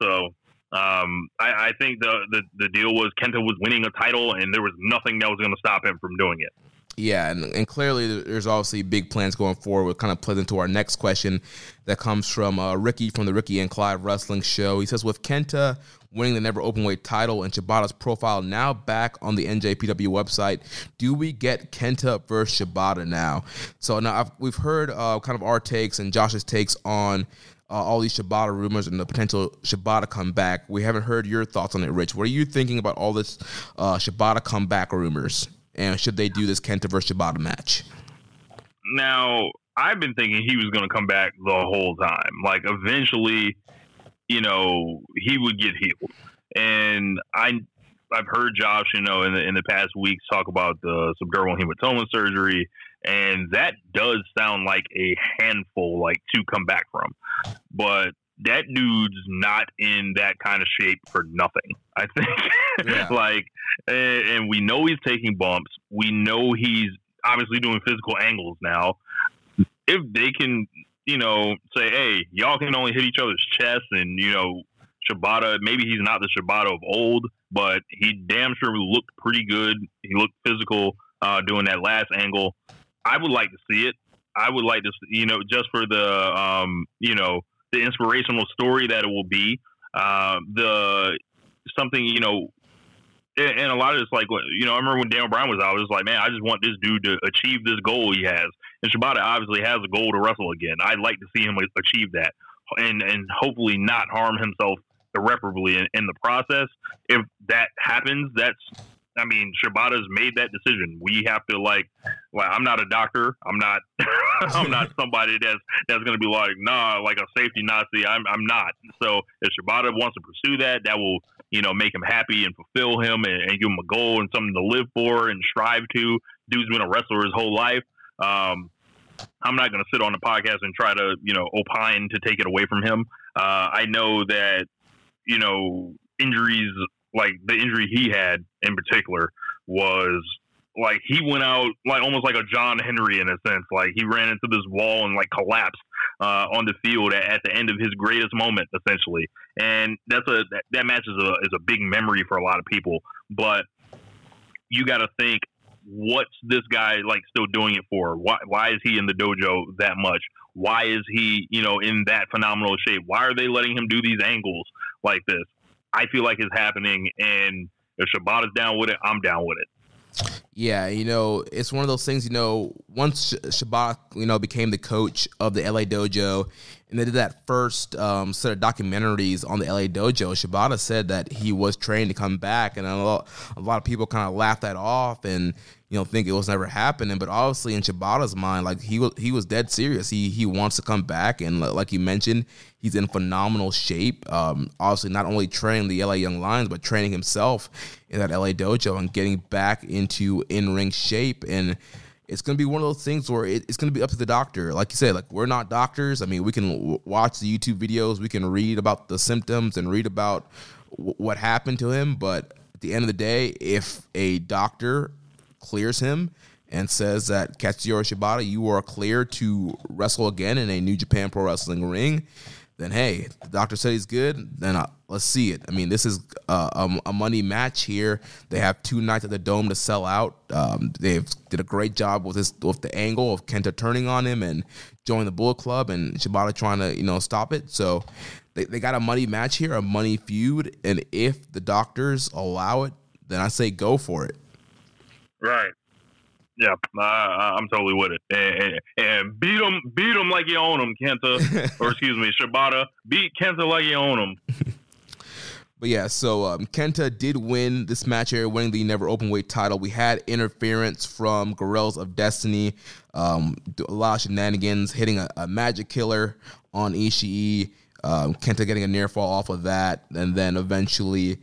So I think the deal was Kenta was winning a title, and there was nothing that was going to stop him from doing it. Yeah, and clearly there's obviously big plans going forward. We're kind of plugged into our next question that comes from Ricky from the Ricky and Clive Wrestling Show. He says, with Kenta winning the Never Openweight title and Shibata's profile now back on the NJPW website, do we get Kenta versus Shibata now? So now we've heard kind of our takes and Josh's takes on all these Shibata rumors and the potential Shibata comeback. We haven't heard your thoughts on it, Rich. What are you thinking about all this Shibata comeback rumors? And should they do this Kenta versus Shibata match? Now, I've been thinking he was going to come back the whole time. Like, eventually, you know, he would get healed. And I've heard Josh, you know, in the past weeks talk about the subdural hematoma surgery, and that does sound like a handful, like, to come back from. But that dude's not in that kind of shape for nothing, I think. Yeah. Like, and we know he's taking bumps. We know he's obviously doing physical angles now. If they can, you know, say, hey, y'all can only hit each other's chest, and, you know, Shibata, maybe he's not the Shibata of old, but he damn sure looked pretty good. He looked physical doing that last angle. I would like to see it. I would like to, you know, just for the, you know, the inspirational story that it will be, something, you know, and a lot of it's like, you know, I remember when Daniel Bryan was out, I was like, man, I just want this dude to achieve this goal he has. And Shibata obviously has a goal to wrestle again. I'd like to see him achieve that and hopefully not harm himself irreparably in the process. If that happens, I mean, Shibata's made that decision. We have to, like, well, I'm not a doctor. I'm not I'm not somebody that's going to be like, nah, like a safety Nazi. I'm not. So if Shibata wants to pursue that will, you know, make him happy and fulfill him and give him a goal and something to live for and strive to. Dude's been a wrestler his whole life. I'm not going to sit on the podcast and try to, you know, opine to take it away from him. I know that, you know, injuries, like the injury he had in particular was like, he went out like almost like a John Henry in a sense. Like he ran into this wall and like collapsed on the field at the end of his greatest moment, essentially. And that match is a big memory for a lot of people, but you got to think, what's this guy like still doing it for? Why is he in the dojo that much? Why is he, you know, in that phenomenal shape? Why are they letting him do these angles like this? I feel like it's happening, and if Shibata's down with it, I'm down with it. Yeah, you know, it's one of those things, you know, once Shibata, you know, became the coach of the LA Dojo, and they did that first set of documentaries on the LA Dojo, Shibata said that he was trained to come back, and a lot of people kind of laughed that off and, you know, think it was never happening. But obviously in Shibata's mind, like, he was dead serious. He wants to come back, and like you mentioned, he's in phenomenal shape. Obviously not only training the LA Young Lions, but training himself in that LA Dojo and getting back into in-ring shape. And it's going to be one of those things where it's going to be up to the doctor. Like you said, like, we're not doctors. I mean, we can watch the YouTube videos. We can read about the symptoms and read about what happened to him. But at the end of the day, if a doctor clears him and says that, Katsuyori Shibata, you are clear to wrestle again in a New Japan Pro Wrestling ring, then, hey, the doctor said he's good, then let's see it. I mean, this is a money match here. They have two nights at the Dome to sell out. They've did a great job with the angle of Kenta turning on him and joining the Bullet Club and Shibata trying to, you know, stop it. So they got a money match here, a money feud, and if the doctors allow it, then I say go for it. Right. Yeah, I'm totally with it. And beat him like you own him, Kenta. Or excuse me, Shibata. Beat Kenta like you own him. But yeah, so Kenta did win this match here, winning the Never Openweight title. We had interference from Gorillas of Destiny. A lot of shenanigans, hitting a magic killer on Ishii. Kenta getting a near fall off of that. And then eventually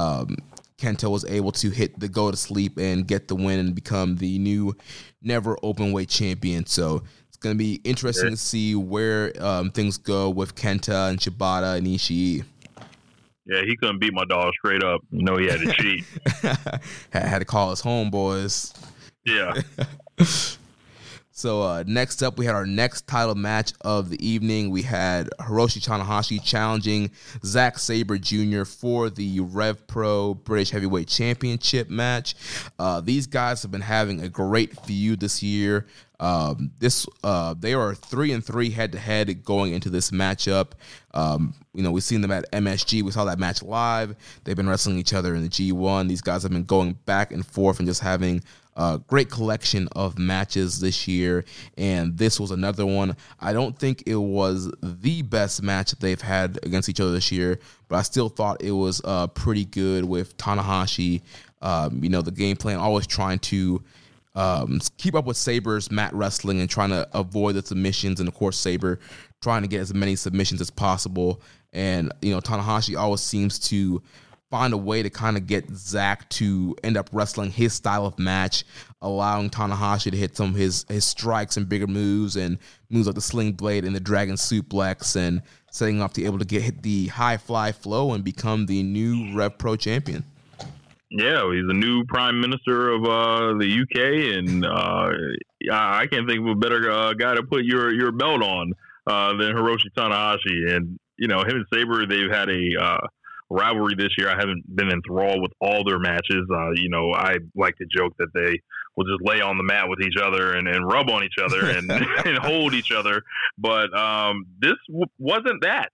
Kenta was able to hit the go to sleep and get the win and become the new Never Openweight champion. So it's going to be interesting to see where things go with Kenta and Shibata and Ishii. Yeah, he couldn't beat my dog straight up. You know, he had to cheat. Had to call his homeboys. Yeah. So next up, we had our next title match of the evening. We had Hiroshi Tanahashi challenging Zack Sabre Jr. for the Rev Pro British Heavyweight Championship match. These guys have been having a great feud this year. They are 3-3 head-to-head going into this matchup. We've seen them at MSG. We saw that match live. They've been wrestling each other in the G1. These guys have been going back and forth and just having a great collection of matches this year, and this was another one. I don't think it was the best match they've had against each other this year, but I still thought it was pretty good with Tanahashi. The game plan, always trying to keep up with Sabre's mat wrestling and trying to avoid the submissions, and of course Sabre trying to get as many submissions as possible. And Tanahashi always seems to find a way to kind of get Zack to end up wrestling his style of match, allowing Tanahashi to hit some of his strikes and bigger moves, and moves like the sling blade and the dragon suplex, and setting up to be able to hit the high fly flow and become the new Rev Pro champion. Yeah, he's the new prime minister of the UK, and I can't think of a better guy to put your belt on than Hiroshi Tanahashi. And him and Sabre, they've had a rivalry this year. I haven't been enthralled with all their matches. I like to joke that they will just lay on the mat with each other and rub on each other and, and hold each other. But this wasn't that.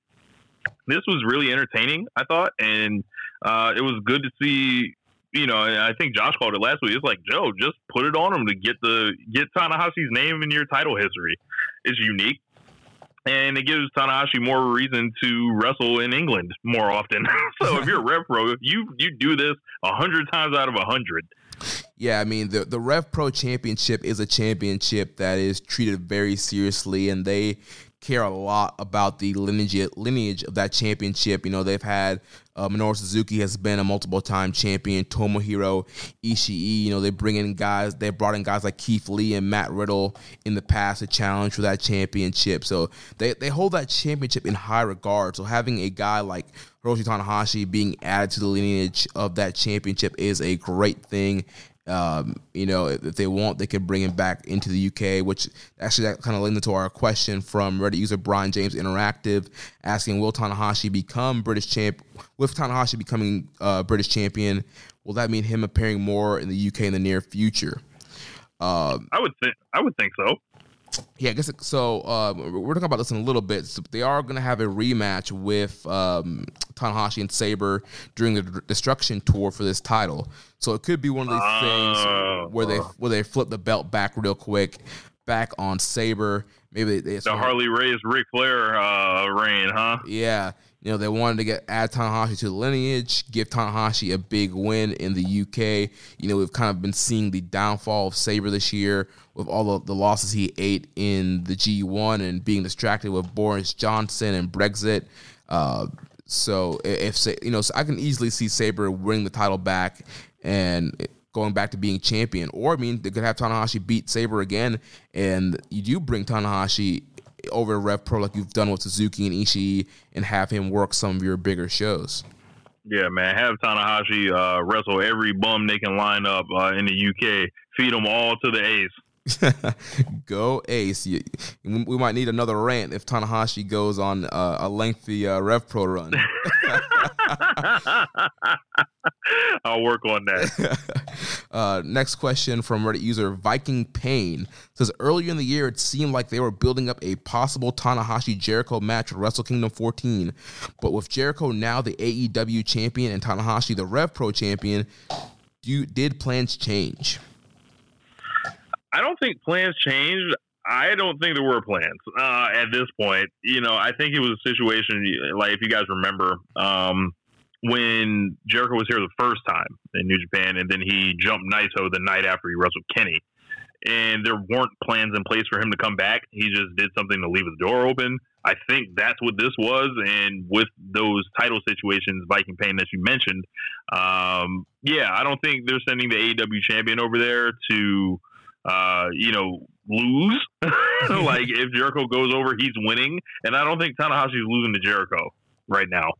This was really entertaining, I thought, and it was good to see. I think Josh called it last week. It's like, Joe, just put it on him to get Tanahashi's name in your title history. It's unique, and it gives Tanahashi more reason to wrestle in England more often. So if you're a Rev Pro, if you do this 100 times out of 100. Yeah, I mean, the Rev Pro Championship is a championship that is treated very seriously, and they care a lot about the lineage of that championship. They've had Minoru Suzuki has been a multiple-time champion, Tomohiro Ishii. They brought in guys like Keith Lee and Matt Riddle in the past to challenge for that championship. So they hold that championship in high regard. So having a guy like Hiroshi Tanahashi being added to the lineage of that championship is a great thing. If they want, they can bring him back into the UK, which actually that kind of led into our question from Reddit user Brian James Interactive asking, will Tanahashi become British champ? With Tanahashi becoming British champion, will that mean him appearing more in the UK in the near future? I would think so. Yeah, I guess so. We're talking about this in a little bit. So they are going to have a rematch with Tanahashi and Sabre during the Destruction Tour for this title. So it could be one of these things where they flip the belt back real quick, back on Sabre. Maybe the Harley Race Ric Flair reign, huh? Yeah. They wanted to add Tanahashi to the lineage, give Tanahashi a big win in the UK. We've kind of been seeing the downfall of Sabre this year with all of the losses he ate in the G1 and being distracted with Boris Johnson and Brexit. So if I can easily see Sabre winning the title back and going back to being champion, or they could have Tanahashi beat Sabre again, and you do bring Tanahashi over to Rev Pro like you've done with Suzuki and Ishii, and have him work some of your bigger shows. Yeah, man, have Tanahashi wrestle every bum they can line up in the UK. Feed them all to the Ace. Go Ace. We might need another rant if Tanahashi goes on a lengthy Rev Pro run. I'll work on that. Next question from Reddit user Viking Pain says, earlier in the year it seemed like they were building up a possible Tanahashi Jericho match at Wrestle Kingdom 14, but with Jericho now the AEW champion and Tanahashi the Rev Pro champion, did plans change? I don't think plans changed. I don't think there were plans at this point. I think it was a situation, like if you guys remember, when Jericho was here the first time in New Japan, and then he jumped Naito the night after he wrestled Kenny. And there weren't plans in place for him to come back. He just did something to leave the door open. I think that's what this was. And with those title situations, Viking Pain, that you mentioned, I don't think they're sending the AEW champion over there to lose. Like if Jericho goes over, he's winning, and I don't think Tanahashi's losing to Jericho right now.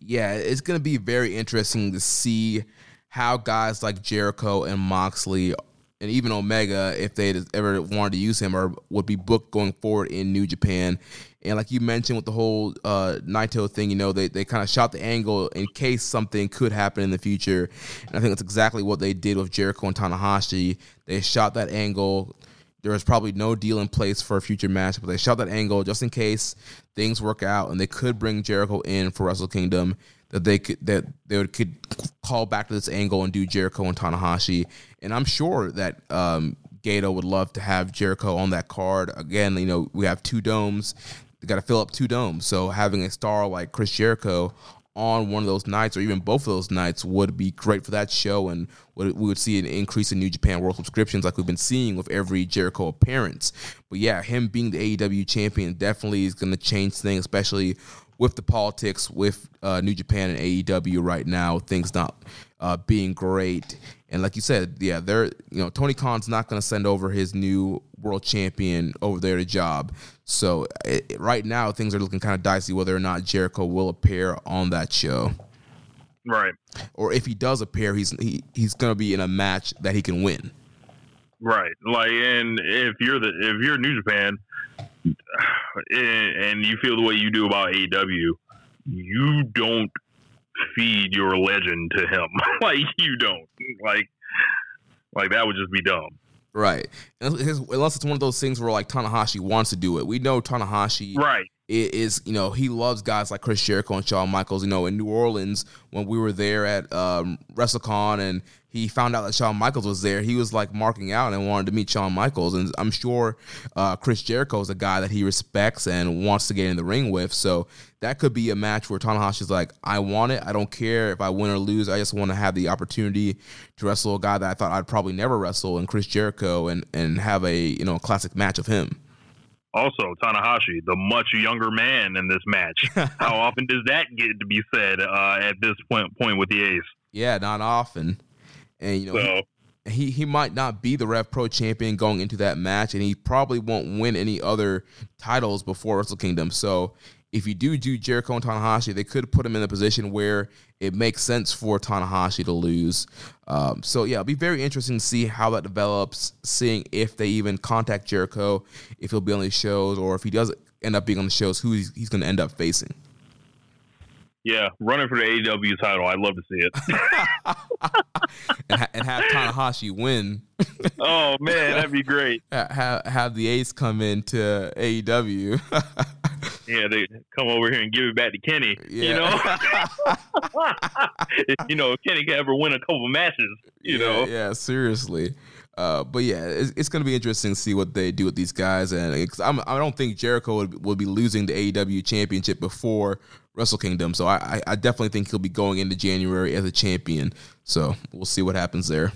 Yeah, it's going to be very interesting to see how guys like Jericho and Moxley and even Omega, if they ever wanted to use him, or would be booked going forward in New Japan. And like you mentioned with the whole Naito thing, you know, they kind of shot the angle in case something could happen in the future. And I think that's exactly what they did with Jericho and Tanahashi. They shot that angle. There was probably no deal in place for a future match, but they shot that angle just in case things work out, and they could bring Jericho in for Wrestle Kingdom. That they could call back to this angle and do Jericho and Tanahashi. And I'm sure that Gato would love to have Jericho on that card. Again, you know, we have two domes. They got to fill up two domes. So having a star like Chris Jericho on one of those nights, or even both of those nights, would be great for that show, and we would see an increase in New Japan World subscriptions like we've been seeing with every Jericho appearance. But yeah, him being the AEW champion definitely is going to change things, especially with the politics with New Japan and AEW right now, things not being great. And like you said, yeah, they're, you know, Tony Khan's not going to send over his new world champion over there to job. So right now, things are looking kind of dicey whether or not Jericho will appear on that show. Right. Or if he does appear, he's going to be in a match that he can win. Right. Like, and if you're New Japan, and you feel the way you do about AEW, you don't feed your legend to him. Like, you don't. Like that would just be dumb. Right. Unless it's one of those things where, like, Tanahashi wants to do it. We know Tanahashi is, you know, he loves guys like Chris Jericho and Shawn Michaels. You know, in New Orleans, when we were there at WrestleCon and he found out that Shawn Michaels was there, he was, like, marking out and wanted to meet Shawn Michaels. And I'm sure Chris Jericho is a guy that he respects and wants to get in the ring with. So that could be a match where Tanahashi's like, I want it. I don't care if I win or lose. I just want to have the opportunity to wrestle a guy that I thought I'd probably never wrestle, and Chris Jericho, and have a, you know, classic match of him. Also, Tanahashi, the much younger man in this match. How often does that get to be said at this point with the Ace? Yeah, not often. And, you know, so he might not be the Rev Pro champion going into that match, and he probably won't win any other titles before Wrestle Kingdom. So if you do Jericho and Tanahashi, they could put him in a position where it makes sense for Tanahashi to lose. So, yeah, it'll be very interesting to see how that develops, seeing if they even contact Jericho, if he'll be on the shows, or if he does end up being on the shows, who he's going to end up facing. Yeah, running for the AEW title. I'd love to see it. and have Tanahashi win. Oh, man, that'd be great. Have the Ace come into AEW. Yeah, they come over here and give it back to Kenny. Yeah. You know? You know, if Kenny can ever win a couple matches, you know? Yeah, seriously. But yeah, it's going to be interesting to see what they do with these guys. And I don't think Jericho will be losing the AEW championship before Wrestle Kingdom. So I definitely think he'll be going into January as a champion. So we'll see what happens there.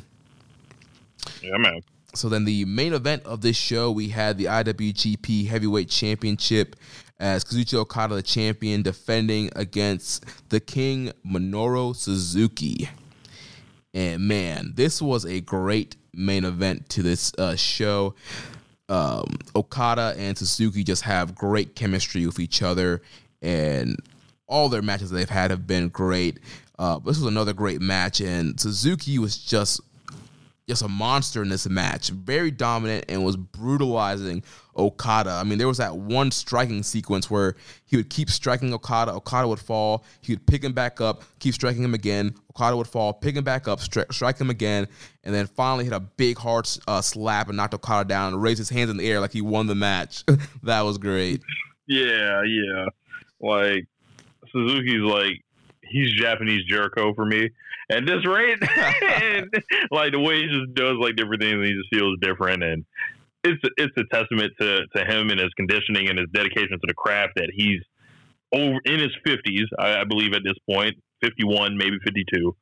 Yeah, man. So then the main event of this show, we had the IWGP Heavyweight Championship as Kazuchika Okada, the champion, defending against the King, Minoru Suzuki. And man, this was a great main event to this show. Okada and Suzuki just have great chemistry with each other, and all their matches they've had have been great. This was another great match, and Suzuki was just a monster in this match. Very dominant, and was brutalizing Okada. I mean, there was that one striking sequence where he would keep striking Okada. Okada would fall. He would pick him back up, keep striking him again. Okada would fall, pick him back up, strike him again, and then finally hit a big hard slap and knocked Okada down and raised his hands in the air like he won the match. That was great. Yeah. Like, Suzuki's like, he's Japanese Jericho for me at this rate. And, like, the way he just does, like, different things, and he just feels different. And it's a testament to him and his conditioning and his dedication to the craft that he's over in his 50s, I believe at this point, 51, maybe 52.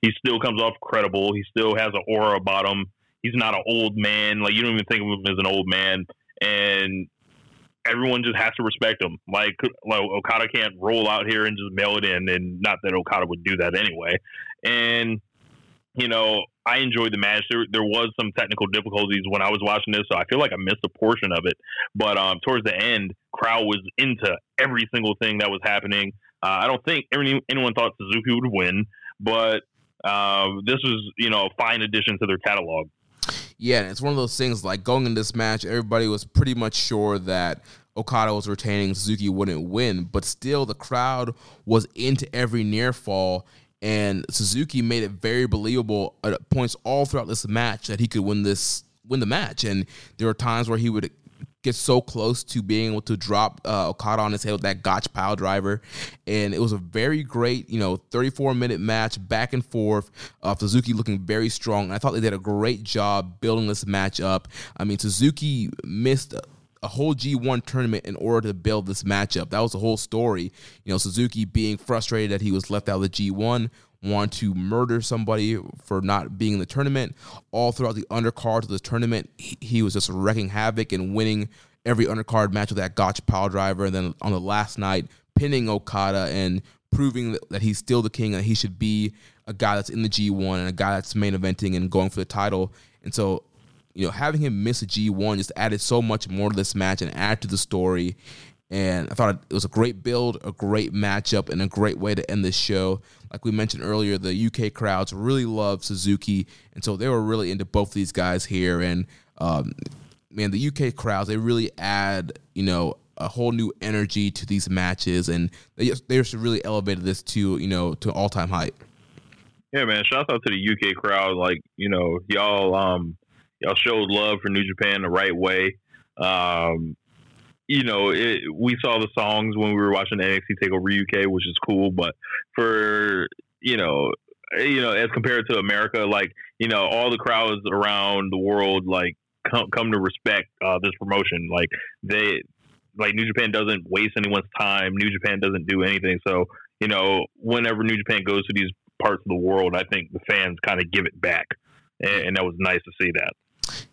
He still comes off credible. He still has an aura about him. He's not an old man. Like, you don't even think of him as an old man. And everyone just has to respect him. Like Okada can't roll out here and just mail it in, and not that Okada would do that anyway. And, you know, I enjoyed the match. There was some technical difficulties when I was watching this, so I feel like I missed a portion of it. But towards the end, crowd was into every single thing that was happening. I don't think anyone thought Suzuki would win, but this was, you know, a fine addition to their catalog. yeah, it's one of those things, like, going into this match, everybody was pretty much sure that Okada was retaining, Suzuki wouldn't win, but still the crowd was into every near fall, and Suzuki made it very believable at points all throughout this match that he could win the match, and there were times where he would get so close to being able to drop Okada on his head with that gotch pile driver, and it was a very great, 34-minute match back and forth. Suzuki looking very strong, and I thought they did a great job building this match up. I mean, Suzuki missed a whole G1 tournament in order to build this matchup. That was the whole story. Suzuki being frustrated that he was left out of the G1, want to murder somebody for not being in the tournament. All throughout the undercard of the tournament, he was just wrecking havoc and winning every undercard match with that gotch pile driver, and then on the last night, pinning Okada and proving that he's still the king, and he should be a guy that's in the G1 and a guy that's main eventing and going for the title. And so, having him miss a G1 just added so much more to this match and added to the story. And I thought it was a great build, a great matchup, and a great way to end this show. Like we mentioned earlier, the UK crowds really love Suzuki, and so they were really into both these guys here. And, man, the UK crowds, they really add, a whole new energy to these matches, and they just really elevated this to all-time height. Yeah, man, shout out to the UK crowd. Like, y'all showed love for New Japan the right way. We saw the songs when we were watching NXT TakeOver UK, which is cool. But for, as compared to America, like, all the crowds around the world, like, come to respect this promotion. Like, New Japan doesn't waste anyone's time. New Japan doesn't do anything. So, whenever New Japan goes to these parts of the world, I think the fans kind of give it back. And that was nice to see that.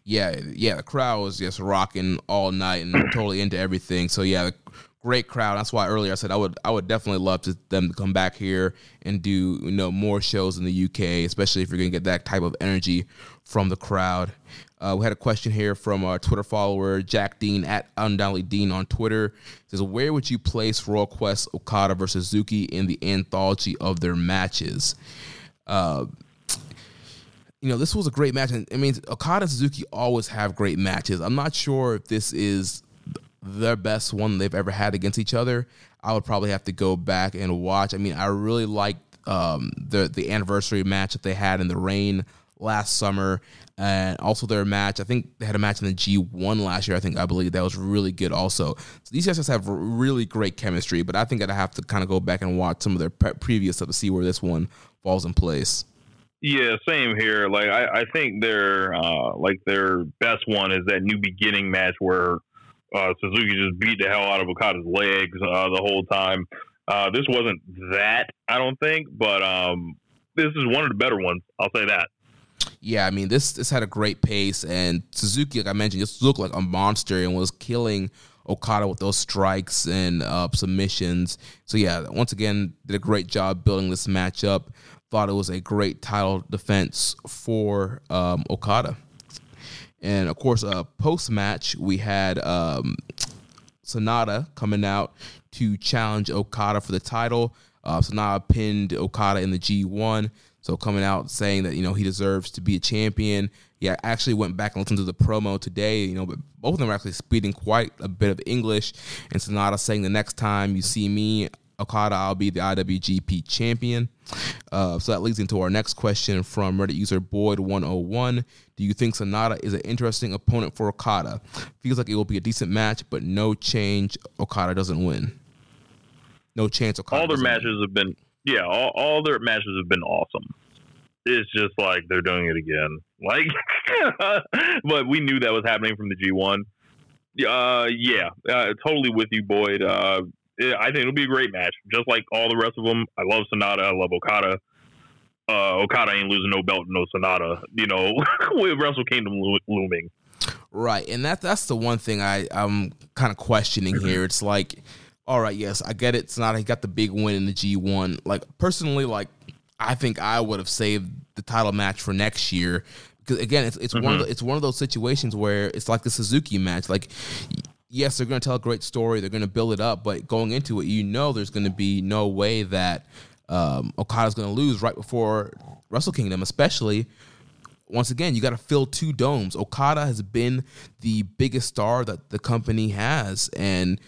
Yeah, the crowd was just rocking all night and totally into everything. So yeah, great crowd. That's why earlier I said I would definitely love them to come back here and do more shows in the UK, especially if you're gonna get that type of energy from the crowd. We had a question here from our Twitter follower Jack Dean at UndoubtedlyDean on Twitter. It says, where would you place Royal Quest Okada versus Suzuki in the anthology of their matches? This was a great match. And I mean, Okada and Suzuki always have great matches. I'm not sure if this is their best one they've ever had against each other. I would probably have to go back and watch. I mean, I really liked the anniversary match that they had in the rain last summer, and also their match. I think they had a match in the G1 last year. I believe that was really good also. So these guys just have really great chemistry, but I think I'd have to kind of go back and watch some of their previous stuff to see where this one falls in place. Yeah, same here. Like, I think their best one is that New Beginning match where Suzuki just beat the hell out of Okada's legs the whole time. This wasn't that, I don't think, but this is one of the better ones. I'll say that. Yeah, I mean, this had a great pace, and Suzuki, like I mentioned, just looked like a monster and was killing Okada with those strikes and submissions. So, yeah, once again, did a great job building this matchup. Thought it was a great title defense for Okada. And, of course, post-match, we had Sonata coming out to challenge Okada for the title. Sonata pinned Okada in the G1. So coming out saying that, he deserves to be a champion. Yeah, I actually went back and listened to the promo today, but both of them are actually speaking quite a bit of English. And Sonata saying, the next time you see me, Okada, I'll be the IWGP champion. So that leads into our next question from Reddit user Boyd101. Do you think Sonata is an interesting opponent for Okada? Feels like it will be a decent match, but no change. Okada doesn't win. No chance. Okada all their matches win. Have been, yeah, all their matches have been awesome. It's just like they're doing it again. Like, but we knew that was happening from the G1. Totally with you, Boyd. I think it'll be a great match, just like all the rest of them. I love Sonata. I love Okada. Okada ain't losing no belt, no Sonata. With Wrestle Kingdom looming. Right, and that's the one thing I'm kind of questioning here. It's like, all right, yes, I get it. Sonata got the big win in the G1. Like, personally, like, I think I would have saved the title match for next year. Because, again, it's one of those situations where it's like the Suzuki match. Like, yes, they're going to tell a great story. They're going to build it up. But going into it, there's going to be no way that Okada's going to lose right before Wrestle Kingdom, especially once again, you got to fill two domes. Okada has been the biggest star that the company has, and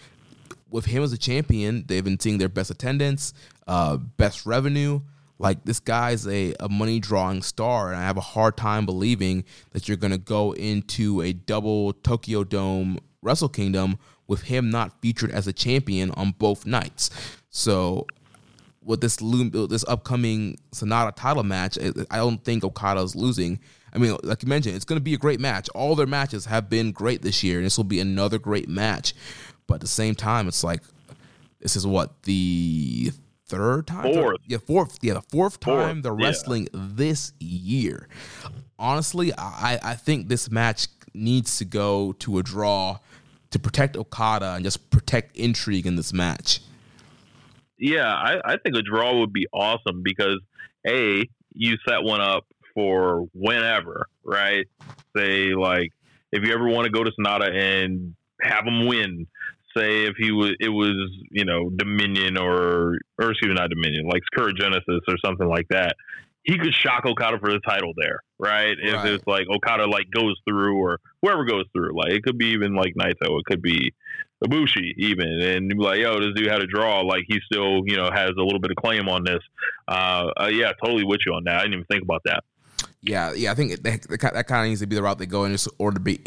with him as a champion, they've been seeing their best attendance, best revenue. Like, this guy's a money-drawing star, and I have a hard time believing that you're going to go into a double Tokyo Dome Wrestle Kingdom with him not featured as a champion on both nights. So with this upcoming Sonata title match, I don't think Okada's losing. I mean, like you mentioned, it's going to be a great match. All their matches have been great this year, and this will be another great match. But at the same time, it's like, this is what, the third time? Fourth time they're wrestling this year. Honestly, I think this match needs to go to a draw to protect Okada and just protect intrigue in this match. Yeah, I think a draw would be awesome because, A, you set one up for whenever, right? Say, like, if you ever want to go to Sonata and have him win, say if it was, you know, Dominion or excuse me, not Dominion, like Scourge Genesis or something like that, he could shock Okada for the title there, right? If it's like Okada like goes through or whoever goes through, like it could be even like Naito, it could be Ibushi even, and you'd be like, yo, this dude had a draw, like he still, you know, has a little bit of claim on this. Yeah, totally with you on that. I didn't even think about that. Yeah, I think that kind of needs to be the route they go in order to be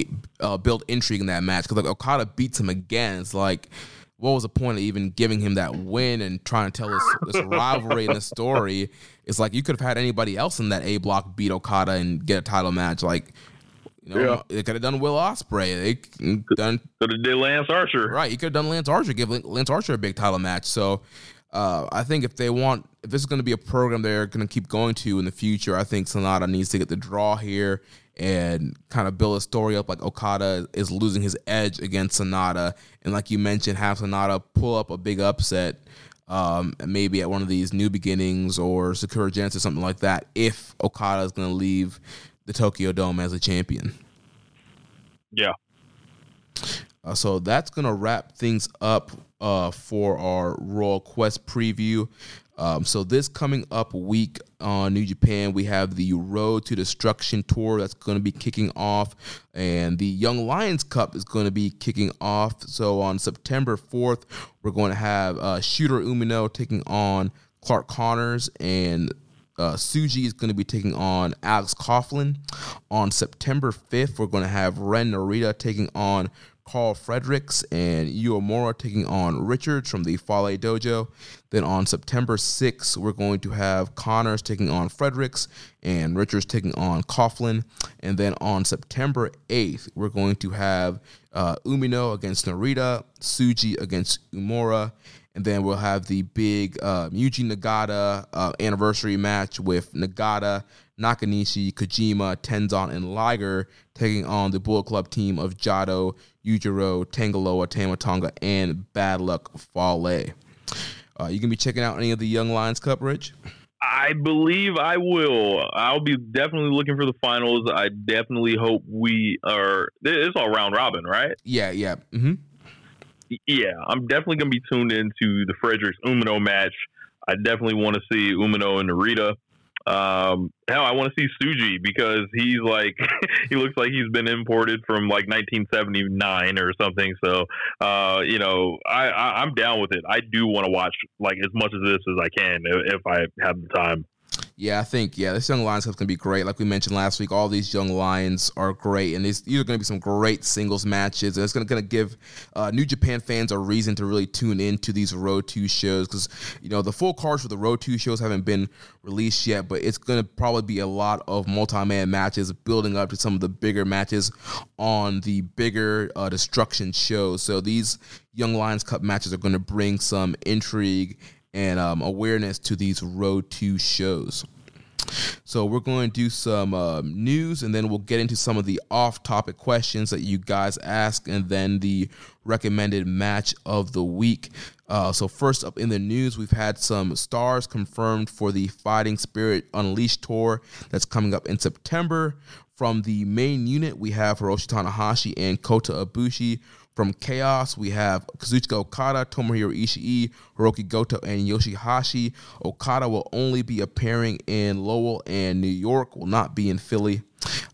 build intrigue in that match. Because like Okada beats him again, it's like, what was the point of even giving him that win and trying to tell this rivalry and this story? It's like you could have had anybody else in that A block beat Okada and get a title match. Like, you know, they could have done Will Ospreay. They could have done Lance Archer. Right, you could have done Lance Archer. Give Lance Archer a big title match. So. I think if this is going to be a program they're going to keep going to in the future, I think Sonata needs to get the draw here and kind of build a story up like Okada is losing his edge against Sonata. And like you mentioned, have Sonata pull up a big upset, maybe at one of these New Beginnings or Sakura Genesis or something like that, if Okada is going to leave the Tokyo Dome as a champion. Yeah. So that's going to wrap things up for our Royal Quest preview. So this coming up week on New Japan, we have the Road to Destruction Tour that's going to be kicking off, and the Young Lions Cup is going to be kicking off. So on September 4th, we're going to have Shota Umino taking on Clark Connors, and Tsuji is going to be taking on Alex Coughlin. On September 5th, we're going to have Ren Narita taking on Carl Fredericks, and Uemura taking on Richards from the Fale Dojo. Then on September 6th, we're going to have Connors taking on Fredericks and Richards taking on Coughlin. And then on September 8th, we're going to have Umino against Narita, Tsuji against Uemura. And then we'll have the big Yuji Nagata anniversary match with Nagata, Nakanishi, Kojima, Tenzan, and Liger taking on the Bullet Club team of Jado, Yujiro, Tangaloa, Tamatonga, and Bad Luck Fale. You going to be checking out any of the Young Lions Cup, Rich? I believe I will. I'll be definitely looking for the finals. I definitely hope we are. It's all round robin, right? Yeah. Mm-hmm. Yeah, I'm definitely going to be tuned into the Fredericks-Umino match. I definitely want to see Umino and Narita. Hell, I want to see Tsuji because he's like, he looks like he's been imported from like 1979 or something. So, you know, I'm down with it. I do want to watch like as much of this as I can if I have the time. Yeah, I think, this Young Lions stuff's going to be great. Like we mentioned last week, all these Young Lions are great, and these are going to be some great singles matches. And it's going to give New Japan fans a reason to really tune into these Road 2 shows because, you know, the full cards for the Road 2 shows haven't been released yet, but it's going to probably be a lot of multi-man matches building up to some of the bigger matches on the bigger Destruction shows. So these Young Lions Cup matches are going to bring some intrigue and awareness to these Road 2 shows. So we're going to do some news, and then we'll get into some of the off-topic questions that you guys ask, and then the recommended match of the week. So first up in the news, we've had some stars confirmed for the Fighting Spirit Unleashed tour that's coming up in September. From the main unit, we have Hiroshi Tanahashi and Kota Ibushi. From Chaos, we have Kazuchika Okada, Tomohiro Ishii, Hirooki Goto, and Yoshihashi. Okada will only be appearing in Lowell and New York, will not be in Philly.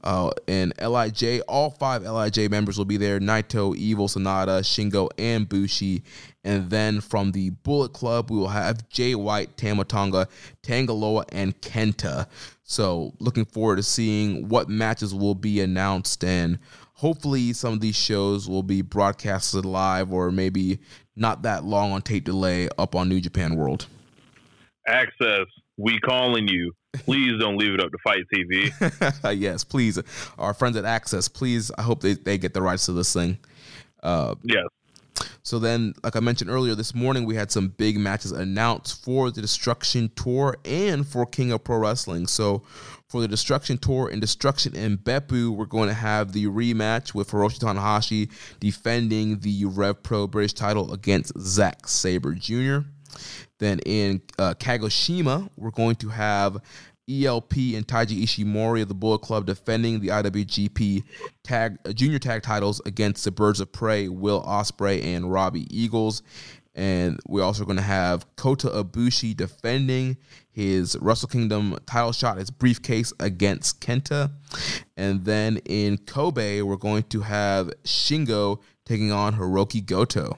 and LIJ. All five LIJ members will be there: Naito, Evil, Sonata, Shingo, and Bushi. And then from the Bullet Club, we will have Jay White, Tamatonga, Tangaloa, and Kenta. So looking forward to seeing what matches will be announced, and hopefully some of these shows will be broadcasted live or maybe not that long on tape delay up on New Japan World. Access, we calling you. Please don't leave it up to Fight TV. Yes, please. Our friends at Access, please, I hope they get the rights to this thing. Yes. So then, like I mentioned earlier, this morning we had some big matches announced for the Destruction Tour and for King of Pro Wrestling. So for the Destruction Tour and Destruction in Beppu, we're going to have the rematch with Hiroshi Tanahashi defending the Rev Pro British title against Zack Sabre Jr. Then in Kagoshima, we're going to have ELP and Taiji Ishimori of the Bullet Club defending the IWGP Junior Tag titles against the Birds of Prey, Will Ospreay, and Robbie Eagles. And we're also going to have Kota Ibushi defending his Wrestle Kingdom title shot, his briefcase, against Kenta. And then in Kobe, we're going to have Shingo taking on Hiroki Goto.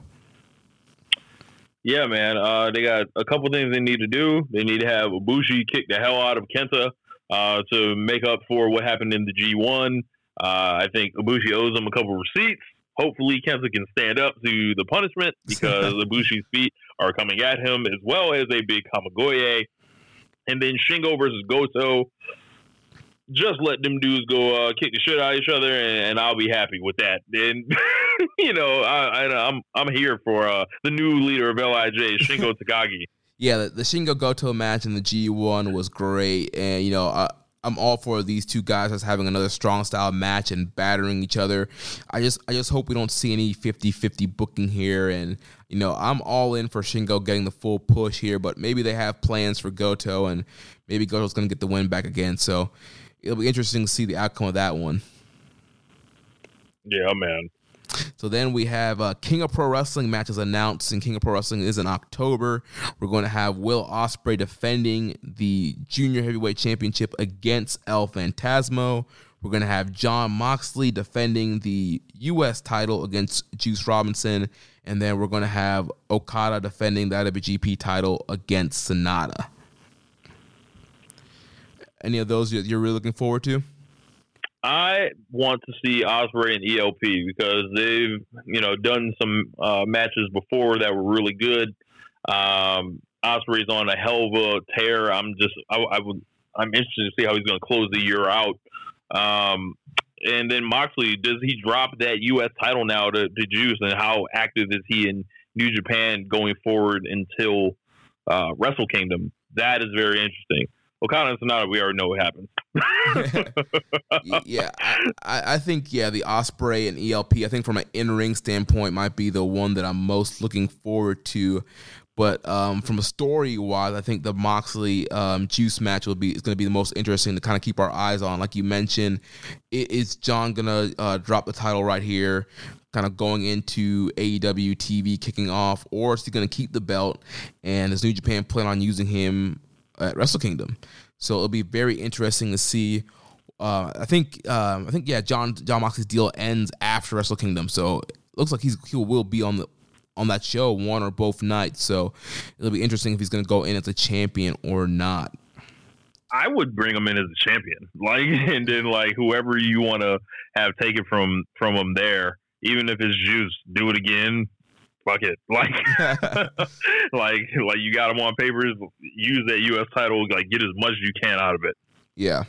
Yeah, man. They got a couple things they need to do. They need to have Ibushi kick the hell out of Kenta to make up for what happened in the G1. I think Ibushi owes him a couple receipts. Hopefully, Kenta can stand up to the punishment because Ibushi's feet are coming at him, as well as a big Kamigoye. And then Shingo versus Goto. Just let them dudes go kick the shit out of each other, and I'll be happy with that. And you know, I'm here for the new leader of LIJ, Shingo Takagi. Yeah, the Shingo Goto match in the G1 was great, and you know, I'm all for these two guys as having another strong style match and battering each other. I just hope we don't see any 50-50 booking here, and you know, I'm all in for Shingo getting the full push here, but maybe they have plans for Goto, and maybe Goto's going to get the win back again. So it'll be interesting to see the outcome of that one. Yeah, man. So then we have King of Pro Wrestling matches announced, and King of Pro Wrestling is in October. We're going to have Will Ospreay defending the Junior Heavyweight Championship against El Fantasmo. We're going to have Jon Moxley defending the U.S. title against Juice Robinson. And then we're going to have Okada defending the IWGP title against Sonata. Any of those you're really looking forward to? I want to see Ospreay and ELP because they've, you know, done some matches before that were really good. Ospreay's on a hell of a tear. I'm interested to see how he's going to close the year out. And then Moxley, does he drop that U.S. title now to Juice, and how active is he in New Japan going forward until Wrestle Kingdom? That is very interesting. Okada and Sonata, we already know what happened. Yeah, I think, yeah, the Ospreay and ELP, I think from an in-ring standpoint, might be the one that I'm most looking forward to. But from a story-wise, I think the Moxley-Juice match is going to be the most interesting to kind of keep our eyes on. Like you mentioned, is John going to drop the title right here, kind of going into AEW TV kicking off, or is he going to keep the belt? And is New Japan plan on using him at Wrestle Kingdom? So it'll be very interesting to see. I think Jon Moxley's deal ends after Wrestle Kingdom, so it looks like he will be on that show one or both nights. So it'll be interesting if he's going to go in as a champion or not. I would bring him in as a champion, like, and then like whoever you want to have take it from him there, even if it's Juice, do it again. Fuck it, like, like you got him on papers. Use that U.S. title, like get as much as you can out of it. Yeah.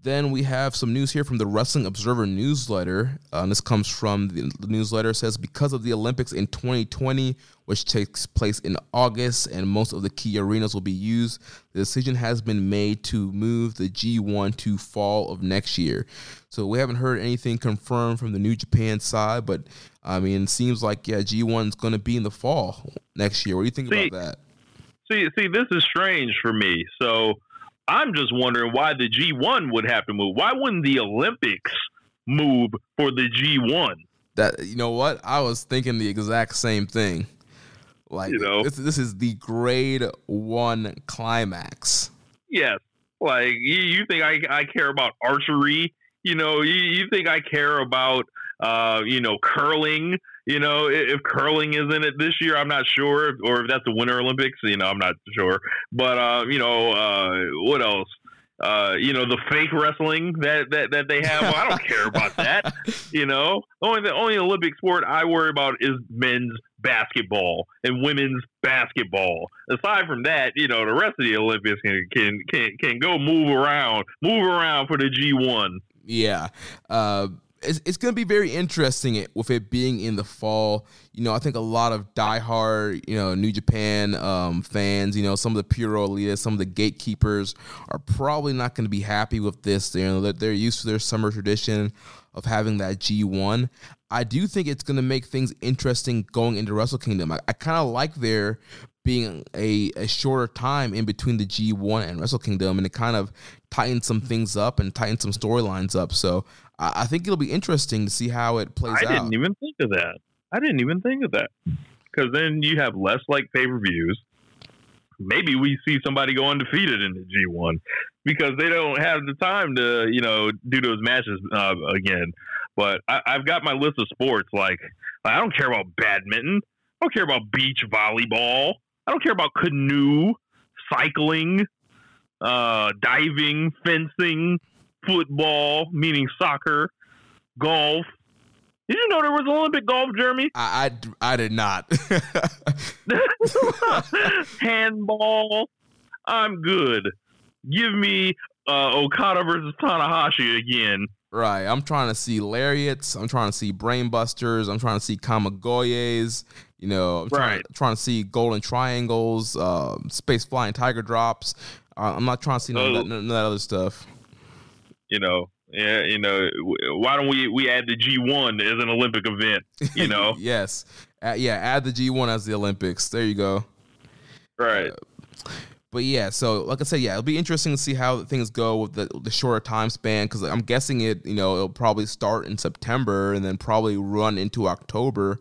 Then we have some news here from the Wrestling Observer newsletter. This comes from the newsletter. It says, because of the Olympics in 2020, which takes place in August, and most of the key arenas will be used, the decision has been made to move the G1 to fall of next year. So we haven't heard anything confirmed from the New Japan side, but I mean, it seems like, yeah, G1 is going to be in the fall next year. What do you think about that? See, this is strange for me. So I'm just wondering why the G1 would have to move. Why wouldn't the Olympics move for the G1? That, you know what? I was thinking the exact same thing. Like, you know, this is the grade 1 climax. Yes. Like, you think I care about archery? You know, you think I care about, you know, curling? You know, if curling is in it this year, I'm not sure. Or if that's the Winter Olympics, you know, I'm not sure. But, you know, what else? You know, the fake wrestling that they have. Well, I don't care about that. You know, the only Olympic sport I worry about is men's basketball and women's basketball. Aside from that, you know, the rest of the Olympics can go move around for the G1. Yeah. It's going to be very interesting with it being in the fall. You know, I think a lot of diehard, you know, New Japan fans, you know, some of the Puro Elites, some of the gatekeepers are probably not going to be happy with this. You know, they're used to their summer tradition of having that G1. I do think it's going to make things interesting going into Wrestle Kingdom. I kind of like their being a shorter time in between the G1 and Wrestle Kingdom, and it kind of tightens some things up and tightens some storylines up. So I think it'll be interesting to see how it plays out. I didn't even think of that. Because then you have less, like, pay-per-views. Maybe we see somebody go undefeated in the G1 because they don't have the time to, you know, do those matches again. But I've got my list of sports. Like, I don't care about badminton. I don't care about beach volleyball. I don't care about canoe, cycling, diving, fencing, football, meaning soccer, golf. Did you know there was Olympic golf, Jeremy? I did not. Handball. I'm good. Give me Okada versus Tanahashi again. Right. I'm trying to see lariats. I'm trying to see brainbusters. I'm trying to see kamagoyes. You know, I'm trying to see golden triangles, space flying tiger drops. I'm not trying to see none of that other stuff. You know, yeah, you know, why don't we add the G1 as an Olympic event? You know, yes, yeah, add the G1 as the Olympics. There you go. Right. But yeah, so like I said, yeah, it'll be interesting to see how things go with the shorter time span, because I'm guessing it, you know, it'll probably start in September and then probably run into October.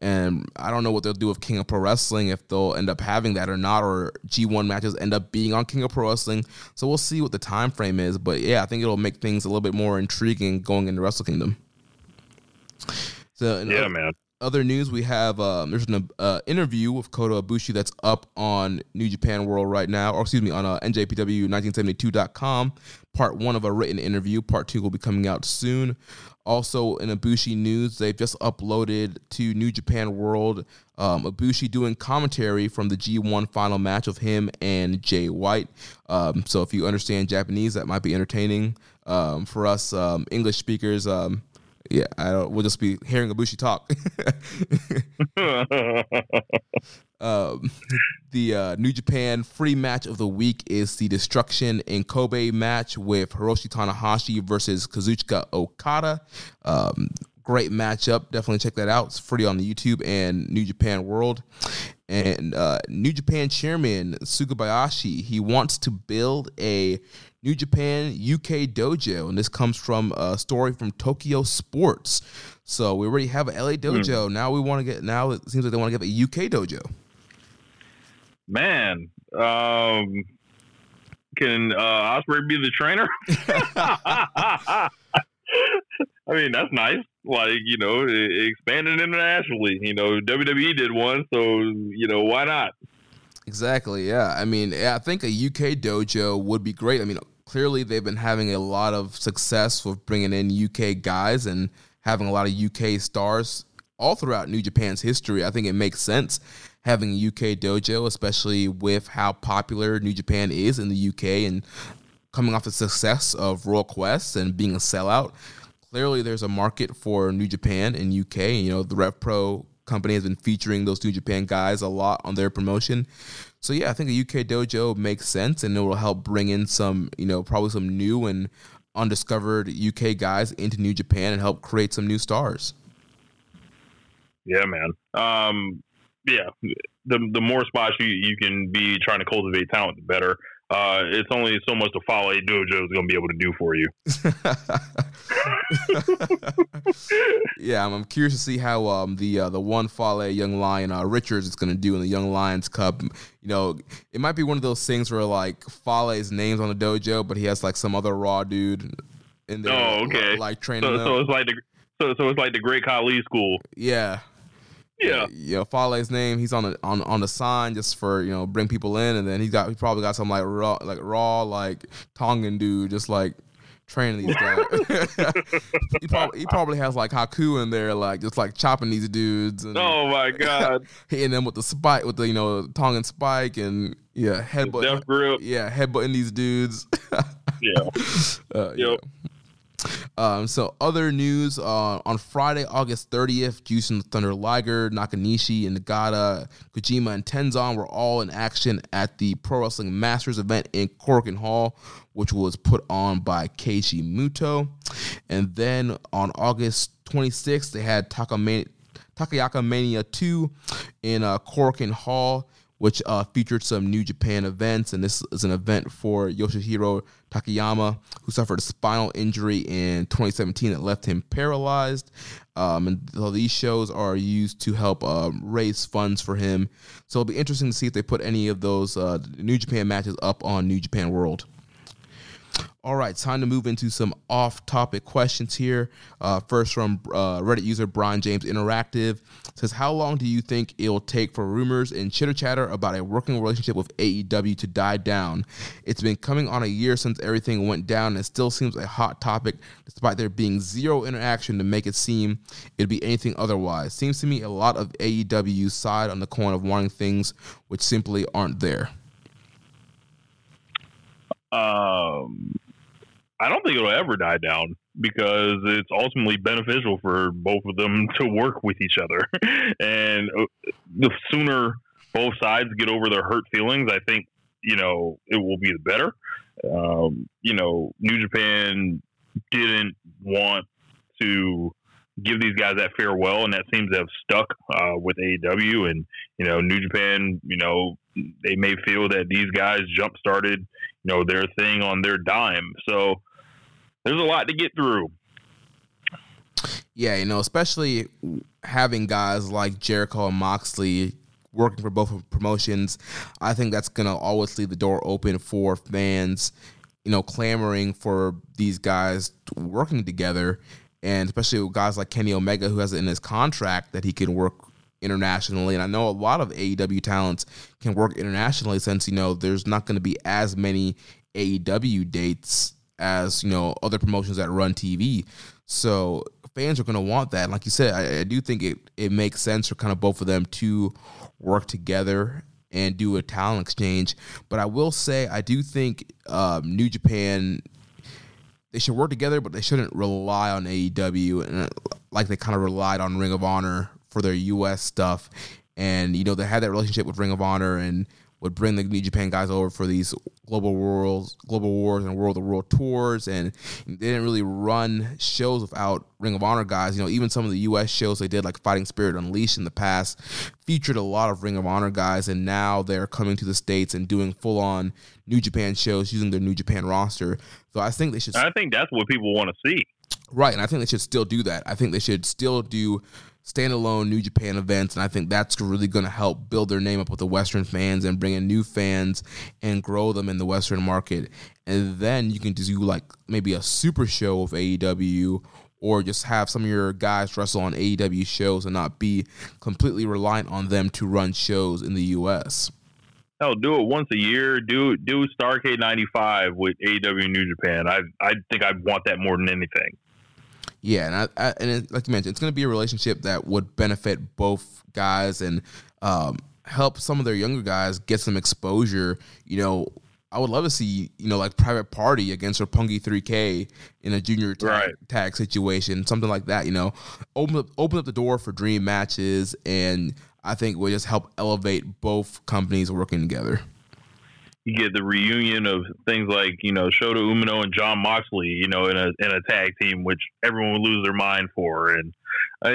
And I don't know what they'll do with King of Pro Wrestling, if they'll end up having that or not, or G1 matches end up being on King of Pro Wrestling. So we'll see what the time frame is. But yeah, I think it'll make things a little bit more intriguing going into Wrestle Kingdom. So yeah, man. Other news, we have there's an interview with Kota Ibushi that's up on New Japan World right now, or excuse me, on NJPW1972.com. Part 1 of a written interview. Part 2 will be coming out soon. Also, in Ibushi news, they've just uploaded to New Japan World Ibushi doing commentary from the G1 final match of him and Jay White. So if you understand Japanese, that might be entertaining for us English speakers. Yeah, we'll just be hearing Ibushi talk. The New Japan free match of the week is the Destruction in Kobe match with Hiroshi Tanahashi versus Kazuchika Okada. Great matchup. Definitely check that out. It's free on the YouTube and New Japan World. And New Japan chairman Sugabayashi, he wants to build a New Japan UK dojo, and this comes from a story from Tokyo Sports. So we already have an LA dojo. Now now it seems like they want to get a UK dojo. Man, can Ospreay be the trainer? I mean, that's nice. Like, you know, expanding internationally. You know, WWE did one, so, you know, why not? Exactly, yeah. I mean, I think a UK dojo would be great. I mean, clearly they've been having a lot of success with bringing in UK guys and having a lot of UK stars all throughout New Japan's history. I think it makes sense having a UK dojo, especially with how popular New Japan is in the UK and coming off the success of Royal Quest and being a sellout. Clearly there's a market for New Japan in UK. You know, the Rev Pro company has been featuring those New Japan guys a lot on their promotion. So yeah, I think the UK dojo makes sense, and it will help bring in some, you know, probably some new and undiscovered UK guys into New Japan and help create some new stars. Yeah, man. Yeah, the more spots you can be trying to cultivate talent, the better. It's only so much the Folly Dojo is going to be able to do for you. Yeah, I'm curious to see how the one Folly Young Lion Richards is going to do in the Young Lions Cup. You know, it might be one of those things where like Folly's name's on the dojo, but he has like some other raw dude in there. Oh, okay. Like training. So it's like the Great Khali School. Yeah. Yeah, you know, Fale's name, he's on the sign just for, you know, bring people in, and then he probably got some like raw Tongan dude just like training these guys. he probably has like Haku in there, like just like chopping these dudes. And, oh my god, hitting them with the spike, with the, you know, Tongan spike, and yeah, headbutt, yeah, headbutting these dudes. Yeah. Yep. Yeah. So other news, on Friday, August 30th, Juice and Thunder Liger, Nakanishi, and Nagata, Kojima, and Tenzan were all in action at the Pro Wrestling Masters event in Korakuen Hall, which was put on by Keiichi Muto. And then on August 26th, they had Takayaka Mania 2 in Korakuen Hall, which featured some New Japan events, and this is an event for Yoshihiro Takayama, who suffered a spinal injury in 2017 that left him paralyzed. And so these shows are used to help raise funds for him. So it'll be interesting to see if they put any of those New Japan matches up on New Japan World. All right, time to move into some off-topic questions here. First from Reddit user Brian James Interactive. Says, how long do you think it will take for rumors and chitter-chatter about a working relationship with AEW to die down? It's been coming on a year since everything went down, and it still seems a hot topic, despite there being zero interaction to make it seem it'd be anything otherwise. Seems to me a lot of AEW side on the coin of wanting things which simply aren't there. I don't think it'll ever die down, because it's ultimately beneficial for both of them to work with each other. And the sooner both sides get over their hurt feelings, I think, you know, it will be the better. You know, New Japan didn't want to give these guys that farewell, and that seems to have stuck with AEW. And, you know, New Japan, you know, they may feel that these guys jump-started, you know, their thing on their dime. So there's a lot to get through. Yeah, you know, especially having guys like Jericho and Moxley working for both promotions, I think that's going to always leave the door open for fans, you know, clamoring for these guys working together. And especially with guys like Kenny Omega, who has it in his contract that he can work internationally. And I know a lot of AEW talents can work internationally, since, you know, there's not going to be as many AEW dates as, you know, other promotions that run TV. So fans are going to want that. And like you said, I do think it makes sense for kind of both of them to work together and do a talent exchange. But I will say, I do think New Japan, they should work together, but they shouldn't rely on AEW and like they kind of relied on Ring of Honor for their U.S. stuff. And, you know, they had that relationship with Ring of Honor and would bring the New Japan guys over for these global wars and world-to-world tours. And they didn't really run shows without Ring of Honor guys. You know, even some of the U.S. shows they did, like Fighting Spirit Unleashed in the past, featured a lot of Ring of Honor guys. And now they're coming to the States and doing full-on New Japan shows using their New Japan roster. So I think they should. I think that's what people want to see. Right, and I think they should still do that. I think they should still do standalone New Japan events, and I think that's really going to help build their name up with the Western fans and bring in new fans and grow them in the Western market. And then you can just do like maybe a super show of AEW, or just have some of your guys wrestle on AEW shows and not be completely reliant on them to run shows in the U.S. Hell, do it once a year. Do Starrcade 95 with AEW New Japan. I think I'd want that more than anything. Yeah, and I like you mentioned, it's going to be a relationship that would benefit both guys and help some of their younger guys get some exposure. You know, I would love to see, you know, like Private Party against Roppongi 3K in a junior tag situation, something like that. You know, open up the door for dream matches, and I think will just help elevate both companies working together. You get the reunion of things like, you know, Shota Umino and John Moxley, you know, in a tag team, which everyone would lose their mind for. And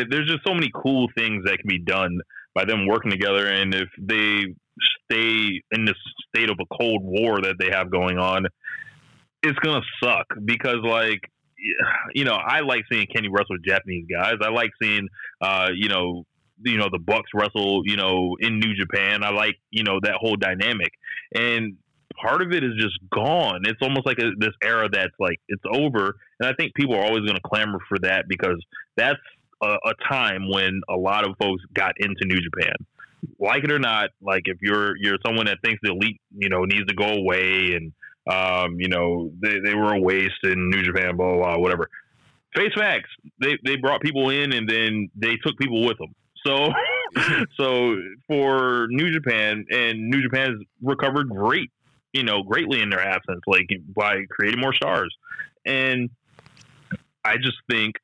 there's just so many cool things that can be done by them working together. And if they stay in this state of a cold war that they have going on, it's going to suck because, like, you know, I like seeing Kenny wrestle Japanese guys. I like seeing, you know, the Bucks wrestle, you know, in New Japan. I like, you know, that whole dynamic. And part of it is just gone. It's almost like this era that's like, it's over. And I think people are always going to clamor for that because that's a time when a lot of folks got into New Japan. Like it or not, like if you're someone that thinks the elite, you know, needs to go away and, you know, they were a waste in New Japan, blah, blah, blah, whatever. Face facts. They brought people in and then they took people with them. So for New Japan, and New Japan's recovered greatly in their absence, like by creating more stars. And I just think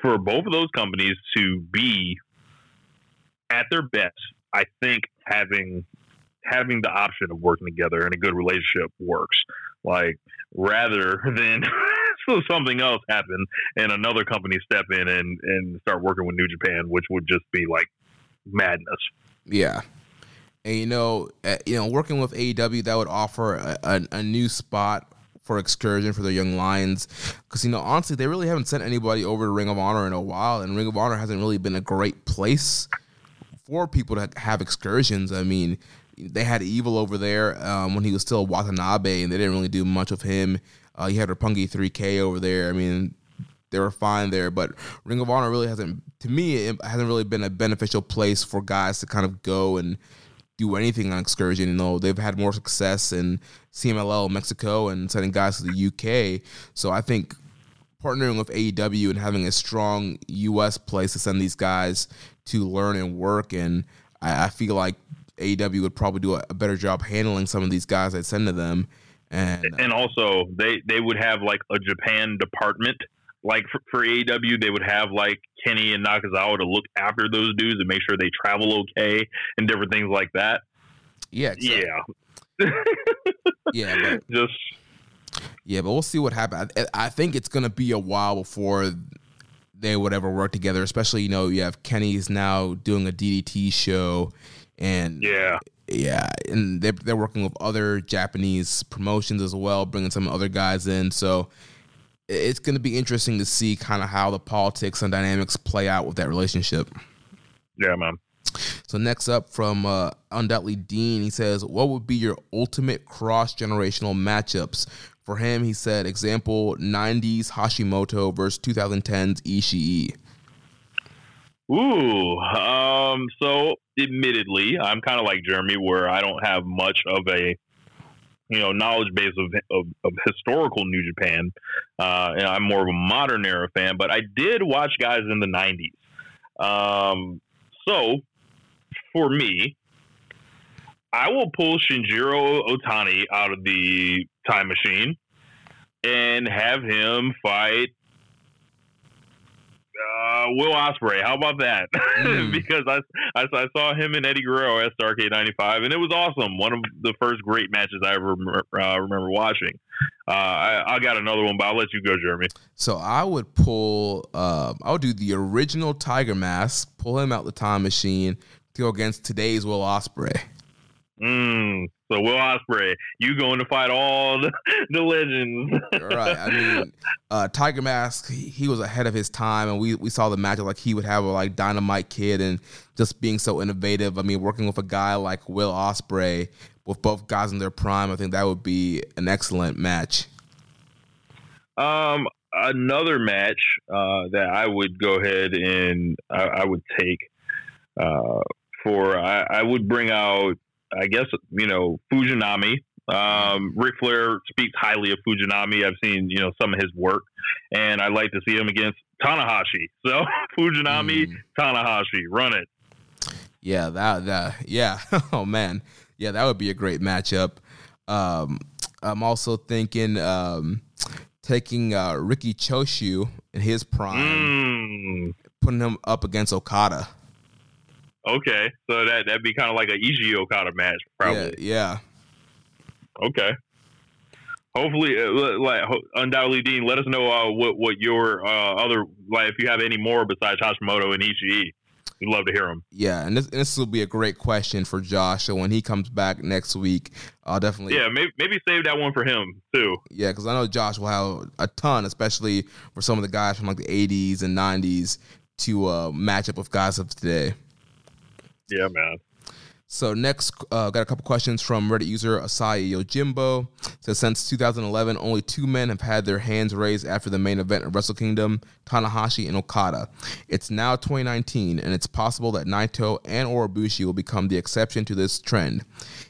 for both of those companies to be at their best, I think having the option of working together in a good relationship works, like rather than something else happen and another company step in and start working with New Japan, which would just be like madness. Yeah. And, you know, working with AEW, that would offer a new spot for excursion for their young lions. Because, you know, honestly, they really haven't sent anybody over to Ring of Honor in a while. And Ring of Honor hasn't really been a great place for people to have excursions. I mean, they had Evil over there when he was still Watanabe, and they didn't really do much of him. You had Roppongi 3K over there. I mean, they were fine there, but Ring of Honor really hasn't, to me, it hasn't really been a beneficial place for guys to kind of go and do anything on excursion. You know, they've had more success in CMLL Mexico and sending guys to the UK. So I think partnering with AEW and having a strong US place to send these guys to learn and work, and I feel like AEW would probably do a better job handling some of these guys that send to them. And also they would have like a Japan department, like for AEW, they would have like Kenny and Nakazawa to look after those dudes and make sure they travel okay and different things like that. Yeah. Exactly. Yeah. Yeah. But we'll see what happens. I think it's going to be a while before they would ever work together, especially, you know, you have Kenny's now doing a DDT show and yeah, and they're working with other Japanese promotions as well, bringing some other guys in. So it's going to be interesting to see kind of how the politics and dynamics play out with that relationship. Yeah, man. So next up from Undoubtedly Dean, he says, what would be your ultimate cross-generational matchups? For him, he said, example, 90s Hashimoto versus 2010s Ishii. Ooh, so admittedly, I'm kind of like Jeremy, where I don't have much of a, you know, knowledge base of historical New Japan, and I'm more of a modern era fan. But I did watch guys in the '90s. So for me, I will pull Shinjiro Otani out of the time machine and have him fight Will Ospreay. How about that? Because I saw him and Eddie Guerrero at Starrcade 95, and it was awesome. One of the first great matches I ever remember watching. I got another one, but I'll let you go, Jeremy. So I would pull I'll do the original Tiger Mask, pull him out the time machine to go against today's Will Ospreay. So Will Ospreay, you going to fight all the legends. Right. I mean, Tiger Mask, he was ahead of his time, and we saw the matchup like he would have with like Dynamite Kid and just being so innovative. I mean, working with a guy like Will Ospreay with both guys in their prime, I think that would be an excellent match. Another match that I would go ahead and I would take for I would bring out, I guess, you know, Fujinami. Ric Flair speaks highly of Fujinami. I've seen, you know, some of his work, and I'd like to see him against Tanahashi. So Fujinami, Tanahashi, run it. Yeah, yeah. Oh man, yeah, that would be a great matchup. I'm also thinking taking Riki Choshu in his prime, putting him up against Okada. Okay, so that'd be kind of like an Ishii Okada match, probably. Yeah. Okay. Hopefully, Undoubtedly Dean, let us know what your other, like, if you have any more besides Hashimoto and Ishii. We'd love to hear them. Yeah, and this will be a great question for Josh. So when he comes back next week, I'll definitely... Yeah, maybe save that one for him, too. Yeah, because I know Josh will have a ton, especially for some of the guys from like the 80s and 90s, to match up with guys of today. Yeah, man. So next, got a couple questions from Reddit user Asai Yojimbo. Says, since 2011, only two men have had their hands raised after the main event of Wrestle Kingdom, Tanahashi and Okada. It's now 2019, and it's possible that Naito and Ibushi will become the exception to this trend.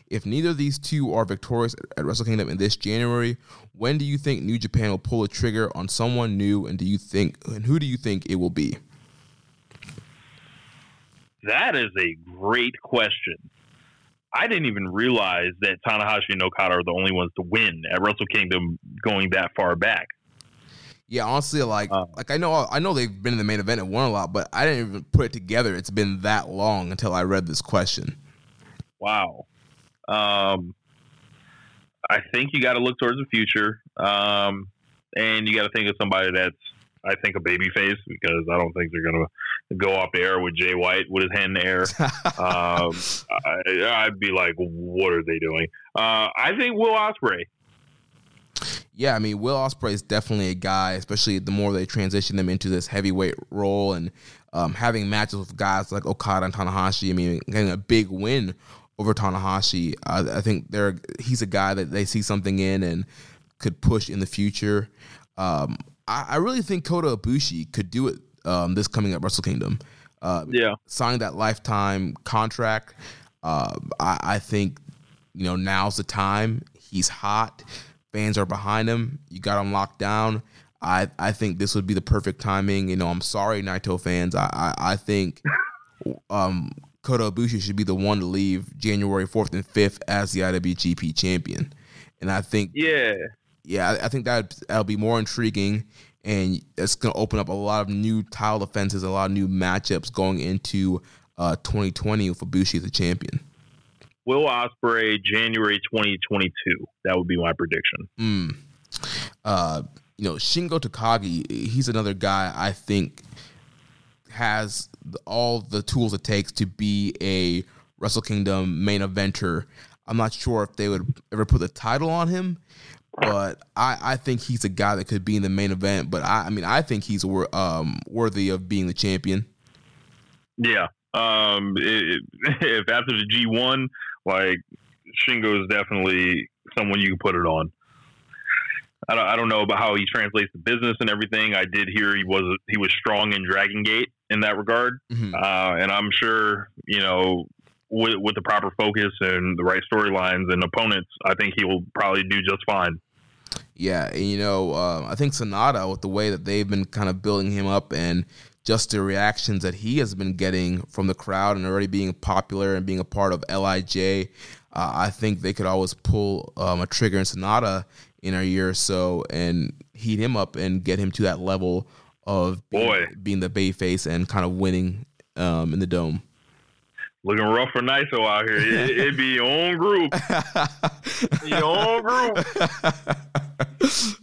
If neither of these two are victorious at Wrestle Kingdom in this January, when do you think New Japan will pull a trigger on someone new, and who do you think it will be? That is a great question. I didn't even realize that Tanahashi and Okada are the only ones to win at Wrestle Kingdom going that far back. Yeah, honestly, like I know they've been in the main event and won a lot, but I didn't even put it together. It's been that long until I read this question. Wow. I think you got to look towards the future, and you got to think of somebody that's, I think, a babyface, because I don't think they're going to go off the air with Jay White with his hand in the air. I'd be like, what are they doing? I think Will Ospreay. Yeah, I mean, Will Ospreay is definitely a guy, especially the more they transition them into this heavyweight role and having matches with guys like Okada and Tanahashi. I mean, getting a big win over Tanahashi. I think he's a guy that they see something in and could push in the future. I really think Kota Ibushi could do it this coming up Wrestle Kingdom. Yeah, signing that lifetime contract. I think, you know, now's the time. He's hot. Fans are behind him. You got him locked down. I think this would be the perfect timing. You know, I'm sorry, Naito fans. I think Kota Ibushi should be the one to leave January 4th and 5th as the IWGP champion. And I think... Yeah. Yeah, I think that'll be more intriguing, and it's going to open up a lot of new title defenses, a lot of new matchups going into 2020 with Ibushi as the champion. Will Ospreay, January 2022. That would be my prediction. You know, Shingo Takagi, he's another guy I think has all the tools it takes to be a Wrestle Kingdom main eventer. I'm not sure if they would ever put the title on him, but I think he's a guy that could be in the main event. But I think he's worthy of being the champion. Yeah. If after the G1, like, Shingo is definitely someone you can put it on. I don't know about how he translates to business and everything. I did hear he was strong in Dragon Gate in that regard, and I'm sure, you know, with the proper focus and the right storylines and opponents, I think he will probably do just fine. Yeah, and, you know, I think Sonata, with the way that they've been kind of building him up and just the reactions that he has been getting from the crowd and already being popular and being a part of LIJ, I think they could always pull a trigger in Sonata in a year or so and heat him up and get him to that level of being the babyface and kind of winning in the Dome. Looking rough for Naito out here. It'd be your own group. Your own group.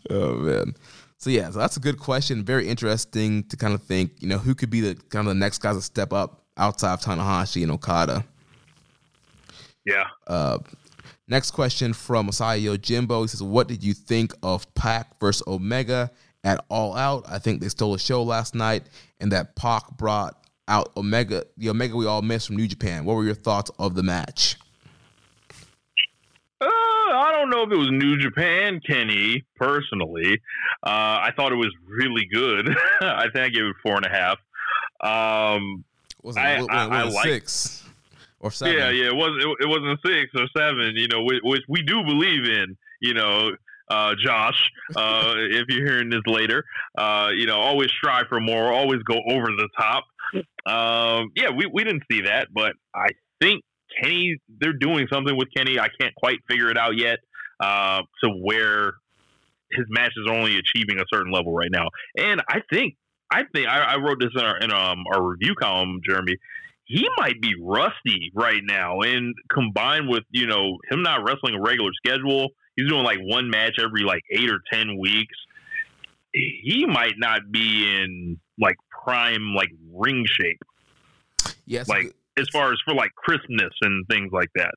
Oh, man. So, yeah, so that's a good question. Very interesting to kind of think, you know, who could be the kind of the next guys to step up outside of Tanahashi and Okada. Yeah. Next question from Masai Yojimbo. He says, what did you think of Pac versus Omega at All Out? I think they stole a show last night, and that Pac brought out the Omega we all missed from New Japan. What were your thoughts of the match? I don't know if it was New Japan, Kenny, personally. I thought it was really good. I think I gave it 4.5. Was it 6 or 7? Yeah, it wasn't 6 or 7, you know, which we do believe in, you know. Josh, if you're hearing this later, you know, always strive for more, always go over the top. Yeah, we didn't see that, but I think Kenny, they're doing something with Kenny. I can't quite figure it out yet, to where his matches are only achieving a certain level right now. And I think I wrote this in our review column, Jeremy. He might be rusty right now, and combined with, you know, him not wrestling a regular schedule. He's doing like one match every like 8 or 10 weeks. He might not be in like prime, like, ring shape. Yes. Yeah, like as far as for like crispness and things like that.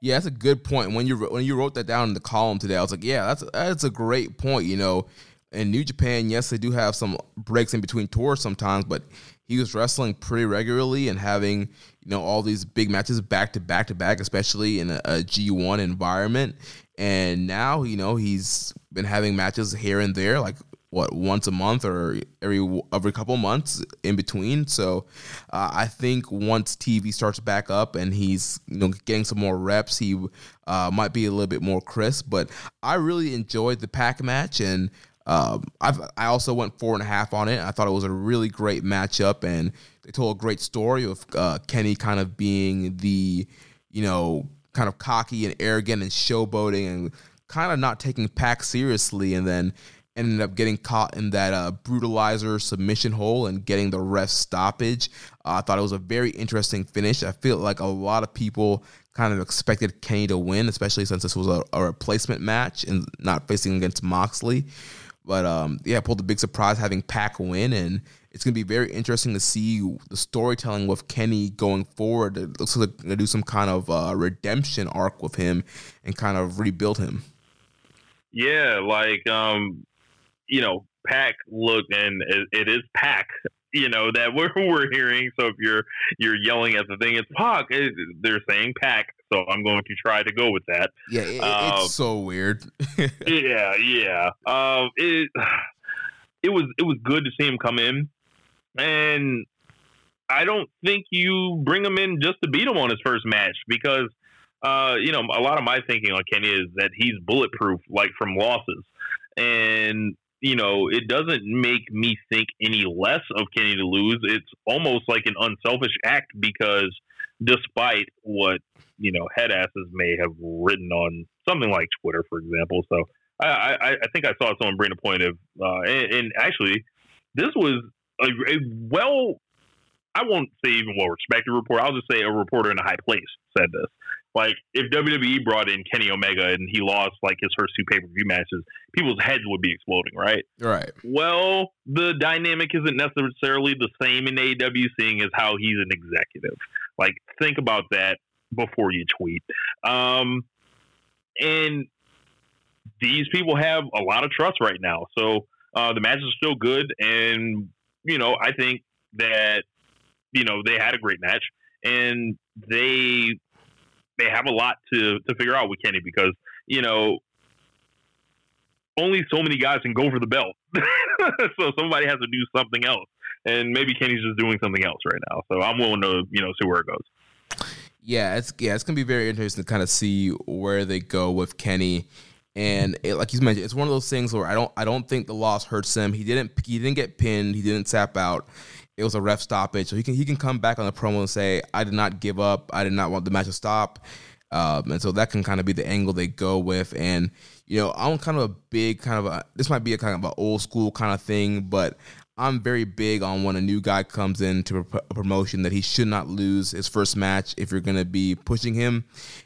Yeah, that's a good point. When you wrote that down in the column today, I was like, yeah, that's a great point. You know, in New Japan, yes, they do have some breaks in between tours sometimes, but he was wrestling pretty regularly and having, you know, all these big matches back to back to back, especially in a G1 environment. And now, you know, he's been having matches here and there, like once a month or every couple months in between. So I think once TV starts back up and he's, you know, getting some more reps, he might be a little bit more crisp. But I really enjoyed the pack match, and I also went 4.5 on it. I thought it was a really great matchup, and they told a great story of Kenny kind of being the, you know, kind of cocky and arrogant and showboating and kind of not taking Pac seriously, and then ended up getting caught in that brutalizer submission hole and getting the ref stoppage. I thought it was a very interesting finish. I feel like a lot of people kind of expected Kenny to win, especially since this was a replacement match and not facing against Moxley. But, yeah, pulled a big surprise having Pac win, and it's going to be very interesting to see the storytelling with Kenny going forward. It looks like they're going to do some kind of redemption arc with him and kind of rebuild him. Yeah, like, you know, Pac looked, and it is Pac, you know, that we're hearing. So if you're yelling at the thing, it's Pac. They're saying Pac. So I'm going to try to go with that. Yeah, it's so weird. Yeah. It was good to see him come in, and I don't think you bring him in just to beat him on his first match, because you know, a lot of my thinking on Kenny is that he's bulletproof, like from losses, and you know, it doesn't make me think any less of Kenny to lose. It's almost like an unselfish act, because despite what, you know, head asses may have written on something like Twitter, for example. So I think I saw someone bring a point of, and actually this was I won't say even well-respected reporter. I'll just say a reporter in a high place said this. Like, if WWE brought in Kenny Omega and he lost, like, his first two pay-per-view matches, people's heads would be exploding, right? Right. Well, the dynamic isn't necessarily the same in AEW, seeing as how he's an executive. Like, think about that before you tweet. And these people have a lot of trust right now. So the matches are still good. And, you know, I think that, you know, they had a great match. And they have a lot to figure out with Kenny, because, you know, only so many guys can go for the belt. So somebody has to do something else. And maybe Kenny's just doing something else right now. So I'm willing to, you know, see where it goes. Yeah, it's going to be very interesting to kind of see where they go with Kenny. And it, like you mentioned, it's one of those things where I don't think the loss hurts him. He didn't get pinned. He didn't tap out. It was a ref stoppage, so he can come back on the promo and say, I did not give up. I did not want the match to stop. And so that can kind of be the angle they go with. And, you know, I'm kind of a big kind of a – this might be a kind of an old school kind of thing, but I'm very big on when a new guy comes into a promotion that he should not lose his first match if you're going to be pushing him.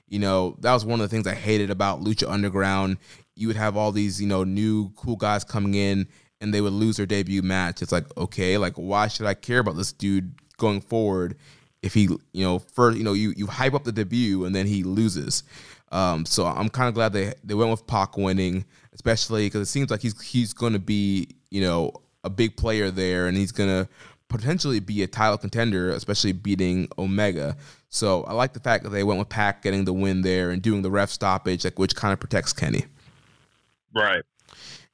You know, that was one of the things I hated about Lucha Underground. You would have all these, you know, new cool guys coming in, and they would lose their debut match. It's like, okay, like, why should I care about this dude going forward if he, you know, first, you know, you hype up the debut and then he loses. So I'm kind of glad they went with Pac winning, especially because it seems like he's going to be, you know, a big player there, and he's going to potentially be a title contender, especially beating Omega. So I like the fact that they went with Pac getting the win there and doing the ref stoppage, like, which kind of protects Kenny. Right.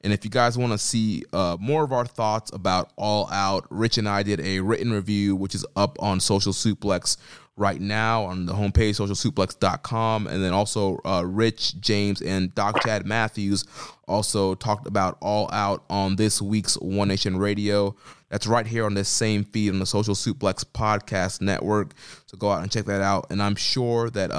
And if you guys want to see more of our thoughts about All Out, Rich and I did a written review, which is up on Social Suplex right now on the homepage, socialsuplex.com. And then also Rich, James, and Doc Chad Matthews also talked about All Out on this week's One Nation Radio. That's right here on this same feed on the Social Suplex Podcast Network. So go out and check that out. And I'm sure that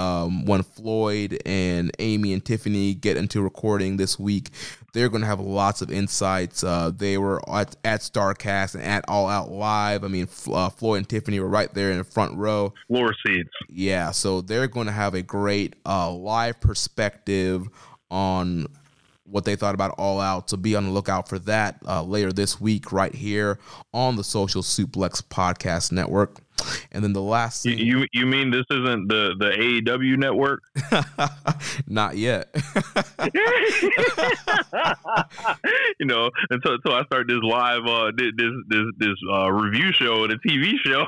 when Floyd and Amy and Tiffany get into recording this week, they're going to have lots of insights. They were at StarCast and at All Out Live. I mean, Floyd and Tiffany were right there in the front row. Floor seats. Yeah, so they're going to have a great live perspective on what they thought about All Out. So be on the lookout for that later this week right here on the Social Suplex Podcast Network. And then the last thing, you mean this isn't the AEW network? Not yet. You know, and so I start this live this review show and a TV show.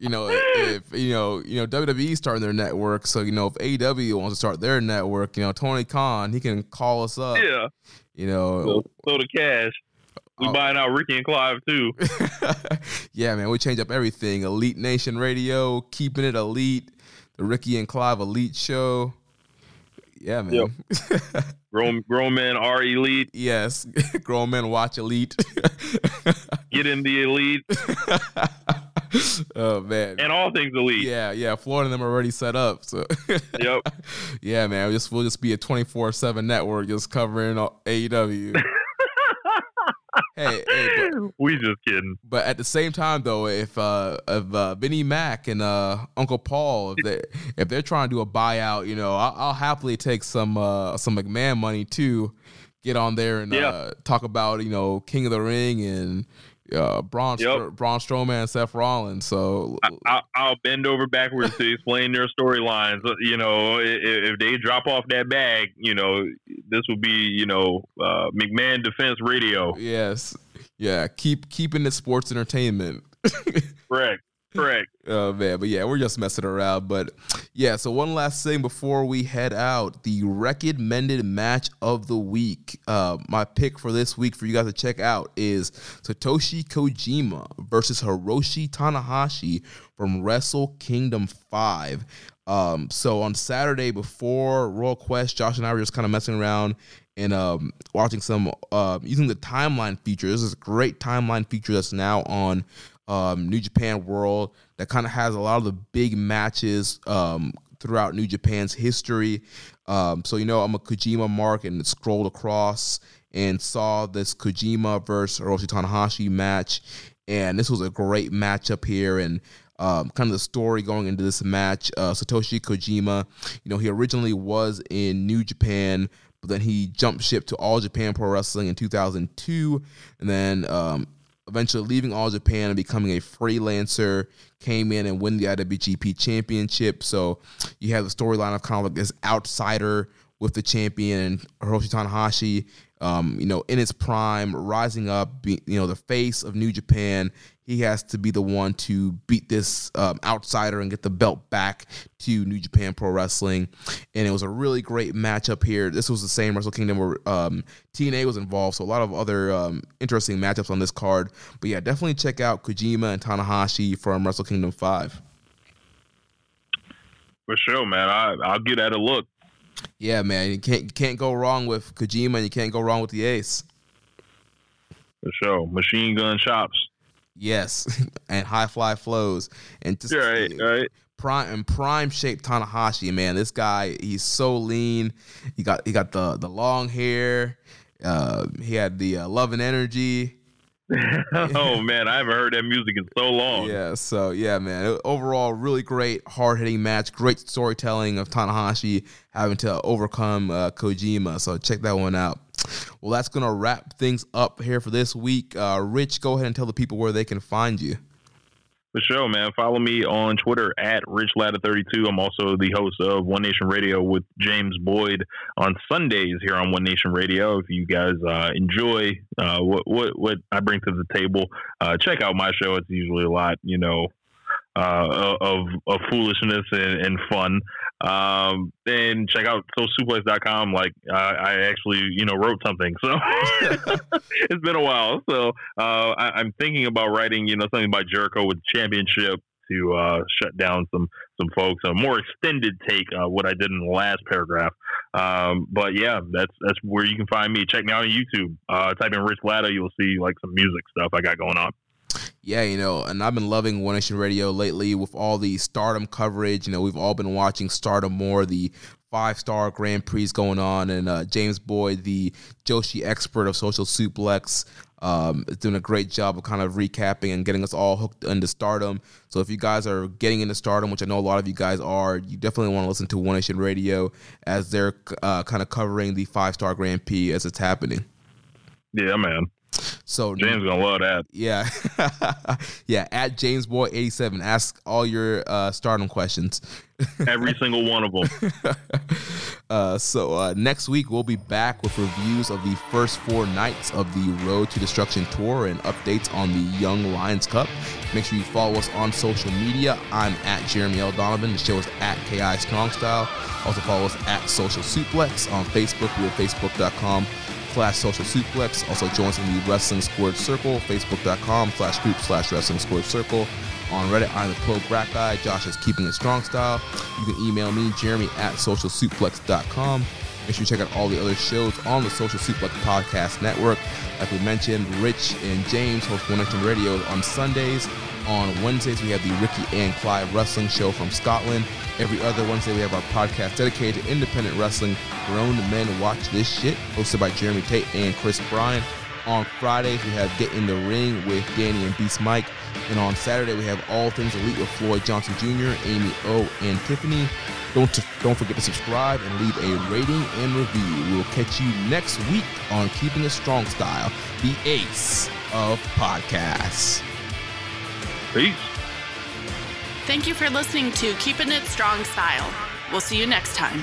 You know, if you know WWE starting their network, so you know if AEW wants to start their network, you know Tony Khan, he can call us up. Yeah. You know, so the cash. We buying out Ricky and Clive too. Yeah, man, we change up everything. Elite Nation Radio, keeping it elite. The Ricky and Clive Elite Show. Yeah, man. Yep. Grown men are elite. Yes, grown men watch Elite. Get in the Elite. Oh man, and all things elite. Yeah. Florida and them are already set up. So yep. Yeah, man. We'll just be a 24/7 network, just covering all AEW. Hey, but we just kidding. But at the same time, though, if Vinnie Mac and Uncle Paul, if they're trying to do a buyout, you know, I'll happily take some McMahon money too. Get on there and talk about, you know, King of the Ring and Braun Strowman and Seth Rollins. So I'll bend over backwards to explain their storylines. You know, if they drop off that bag, you know, this will be, you know, McMahon Defense Radio. Yes. Yeah. Keeping the sports entertainment. Correct. Oh man, but yeah, we're just messing around. But yeah, so one last thing before we head out, the recommended match of the week. My pick for this week for you guys to check out is Satoshi Kojima versus Hiroshi Tanahashi from Wrestle Kingdom 5. So on Saturday before Royal Quest, Josh and I were just kind of messing around and watching some using the timeline feature. This is a great timeline feature that's now on New Japan World that kind of has a lot of the big matches throughout New Japan's history. So, you know, I'm a Kojima mark and scrolled across and saw this Kojima versus Hiroshi Tanahashi match. And this was a great matchup here. And kind of the story going into this match, Satoshi Kojima, you know, he originally was in New Japan, but then he jumped ship to All Japan Pro Wrestling in 2002. And then, eventually leaving All Japan and becoming a freelancer, came in and win the IWGP Championship. So you have the storyline of kind of like this outsider with the champion, Hiroshi Tanahashi, you know, in his prime, rising up, you know, the face of New Japan. He has to be the one to beat this outsider and get the belt back to New Japan Pro Wrestling. And it was a really great matchup here. This was the same Wrestle Kingdom where TNA was involved, so a lot of other interesting matchups on this card. But, yeah, definitely check out Kojima and Tanahashi from Wrestle Kingdom 5. For sure, man. I'll get at a look. Yeah, man. You can't go wrong with Kojima and you can't go wrong with the ace. For sure. Machine gun chops. Yes, and high fly flows, and just right. prime shaped Tanahashi, man. This guy, he's so lean. He got the long hair. He had the love and energy. Oh man, I haven't heard that music in so long. Yeah, so yeah, man. Overall, really great, hard hitting match. Great storytelling of Tanahashi having to overcome Kojima. So check that one out. Well, that's going to wrap things up here for this week. Rich, go ahead and tell the people where they can find you. For sure, man. Follow me on Twitter at RichLadder32. I'm also the host of One Nation Radio with James Boyd on Sundays here on One Nation Radio. If you guys enjoy what I bring to the table, check out my show. It's usually a lot, you know, of foolishness and fun. And check out SoSuplex.com. Like I actually, you know, wrote something. So it's been a while. So I'm thinking about writing, you know, something about Jericho with championship to shut down some folks. A more extended take what I did in the last paragraph. But yeah, that's where you can find me. Check me out on YouTube. Type in Rich Latta. You'll see like some music stuff I got going on. Yeah, you know, and I've been loving One Nation Radio lately with all the Stardom coverage. You know, we've all been watching Stardom more, the 5-star Grand Prix going on, and James Boyd, the Joshi expert of Social Suplex, is doing a great job of kind of recapping and getting us all hooked into Stardom. So if you guys are getting into Stardom, which I know a lot of you guys are, you definitely want to listen to One Nation Radio as they're kind of covering the 5-star Grand Prix as it's happening. Yeah, man. So James gonna love that. Yeah. Yeah. At James Boy 87. Ask all your stardom questions. Every single one of them. So next week we'll be back with reviews of the first 4 nights of the Road to Destruction Tour and updates on the Young Lions Cup. Make sure you follow us on social media. I'm at Jeremy L. Donovan. The show is at KI Strong Style. Also follow us at Social Suplex on Facebook. We're facebook.com/Social Suplex. Also join us in the Wrestling Squared Circle, facebook.com/group/Wrestling Squared Circle. On Reddit, I'm the Pro Brat Guy. Josh is keeping it strong style. You can email me, Jeremy@socialsuplex.com. Make sure you check out all the other shows on the Social Suplex Podcast Network. Like we mentioned, Rich and James host One Nation Radio on Sundays. On Wednesdays, we have the Ricky and Clive Wrestling Show from Scotland. Every other Wednesday, we have our podcast dedicated to independent wrestling. Grown Men Watch This Shit, hosted by Jeremy Tate and Chris Bryan. On Fridays, we have Get in the Ring with Danny and Beast Mike. And on Saturday, we have All Things Elite with Floyd Johnson Jr., Amy O, and Tiffany. Don't forget to subscribe and leave a rating and review. We'll catch you next week on Keeping It Strong Style, the ace of podcasts. Peace. Thank you for listening to Keeping It Strong Style. We'll see you next time.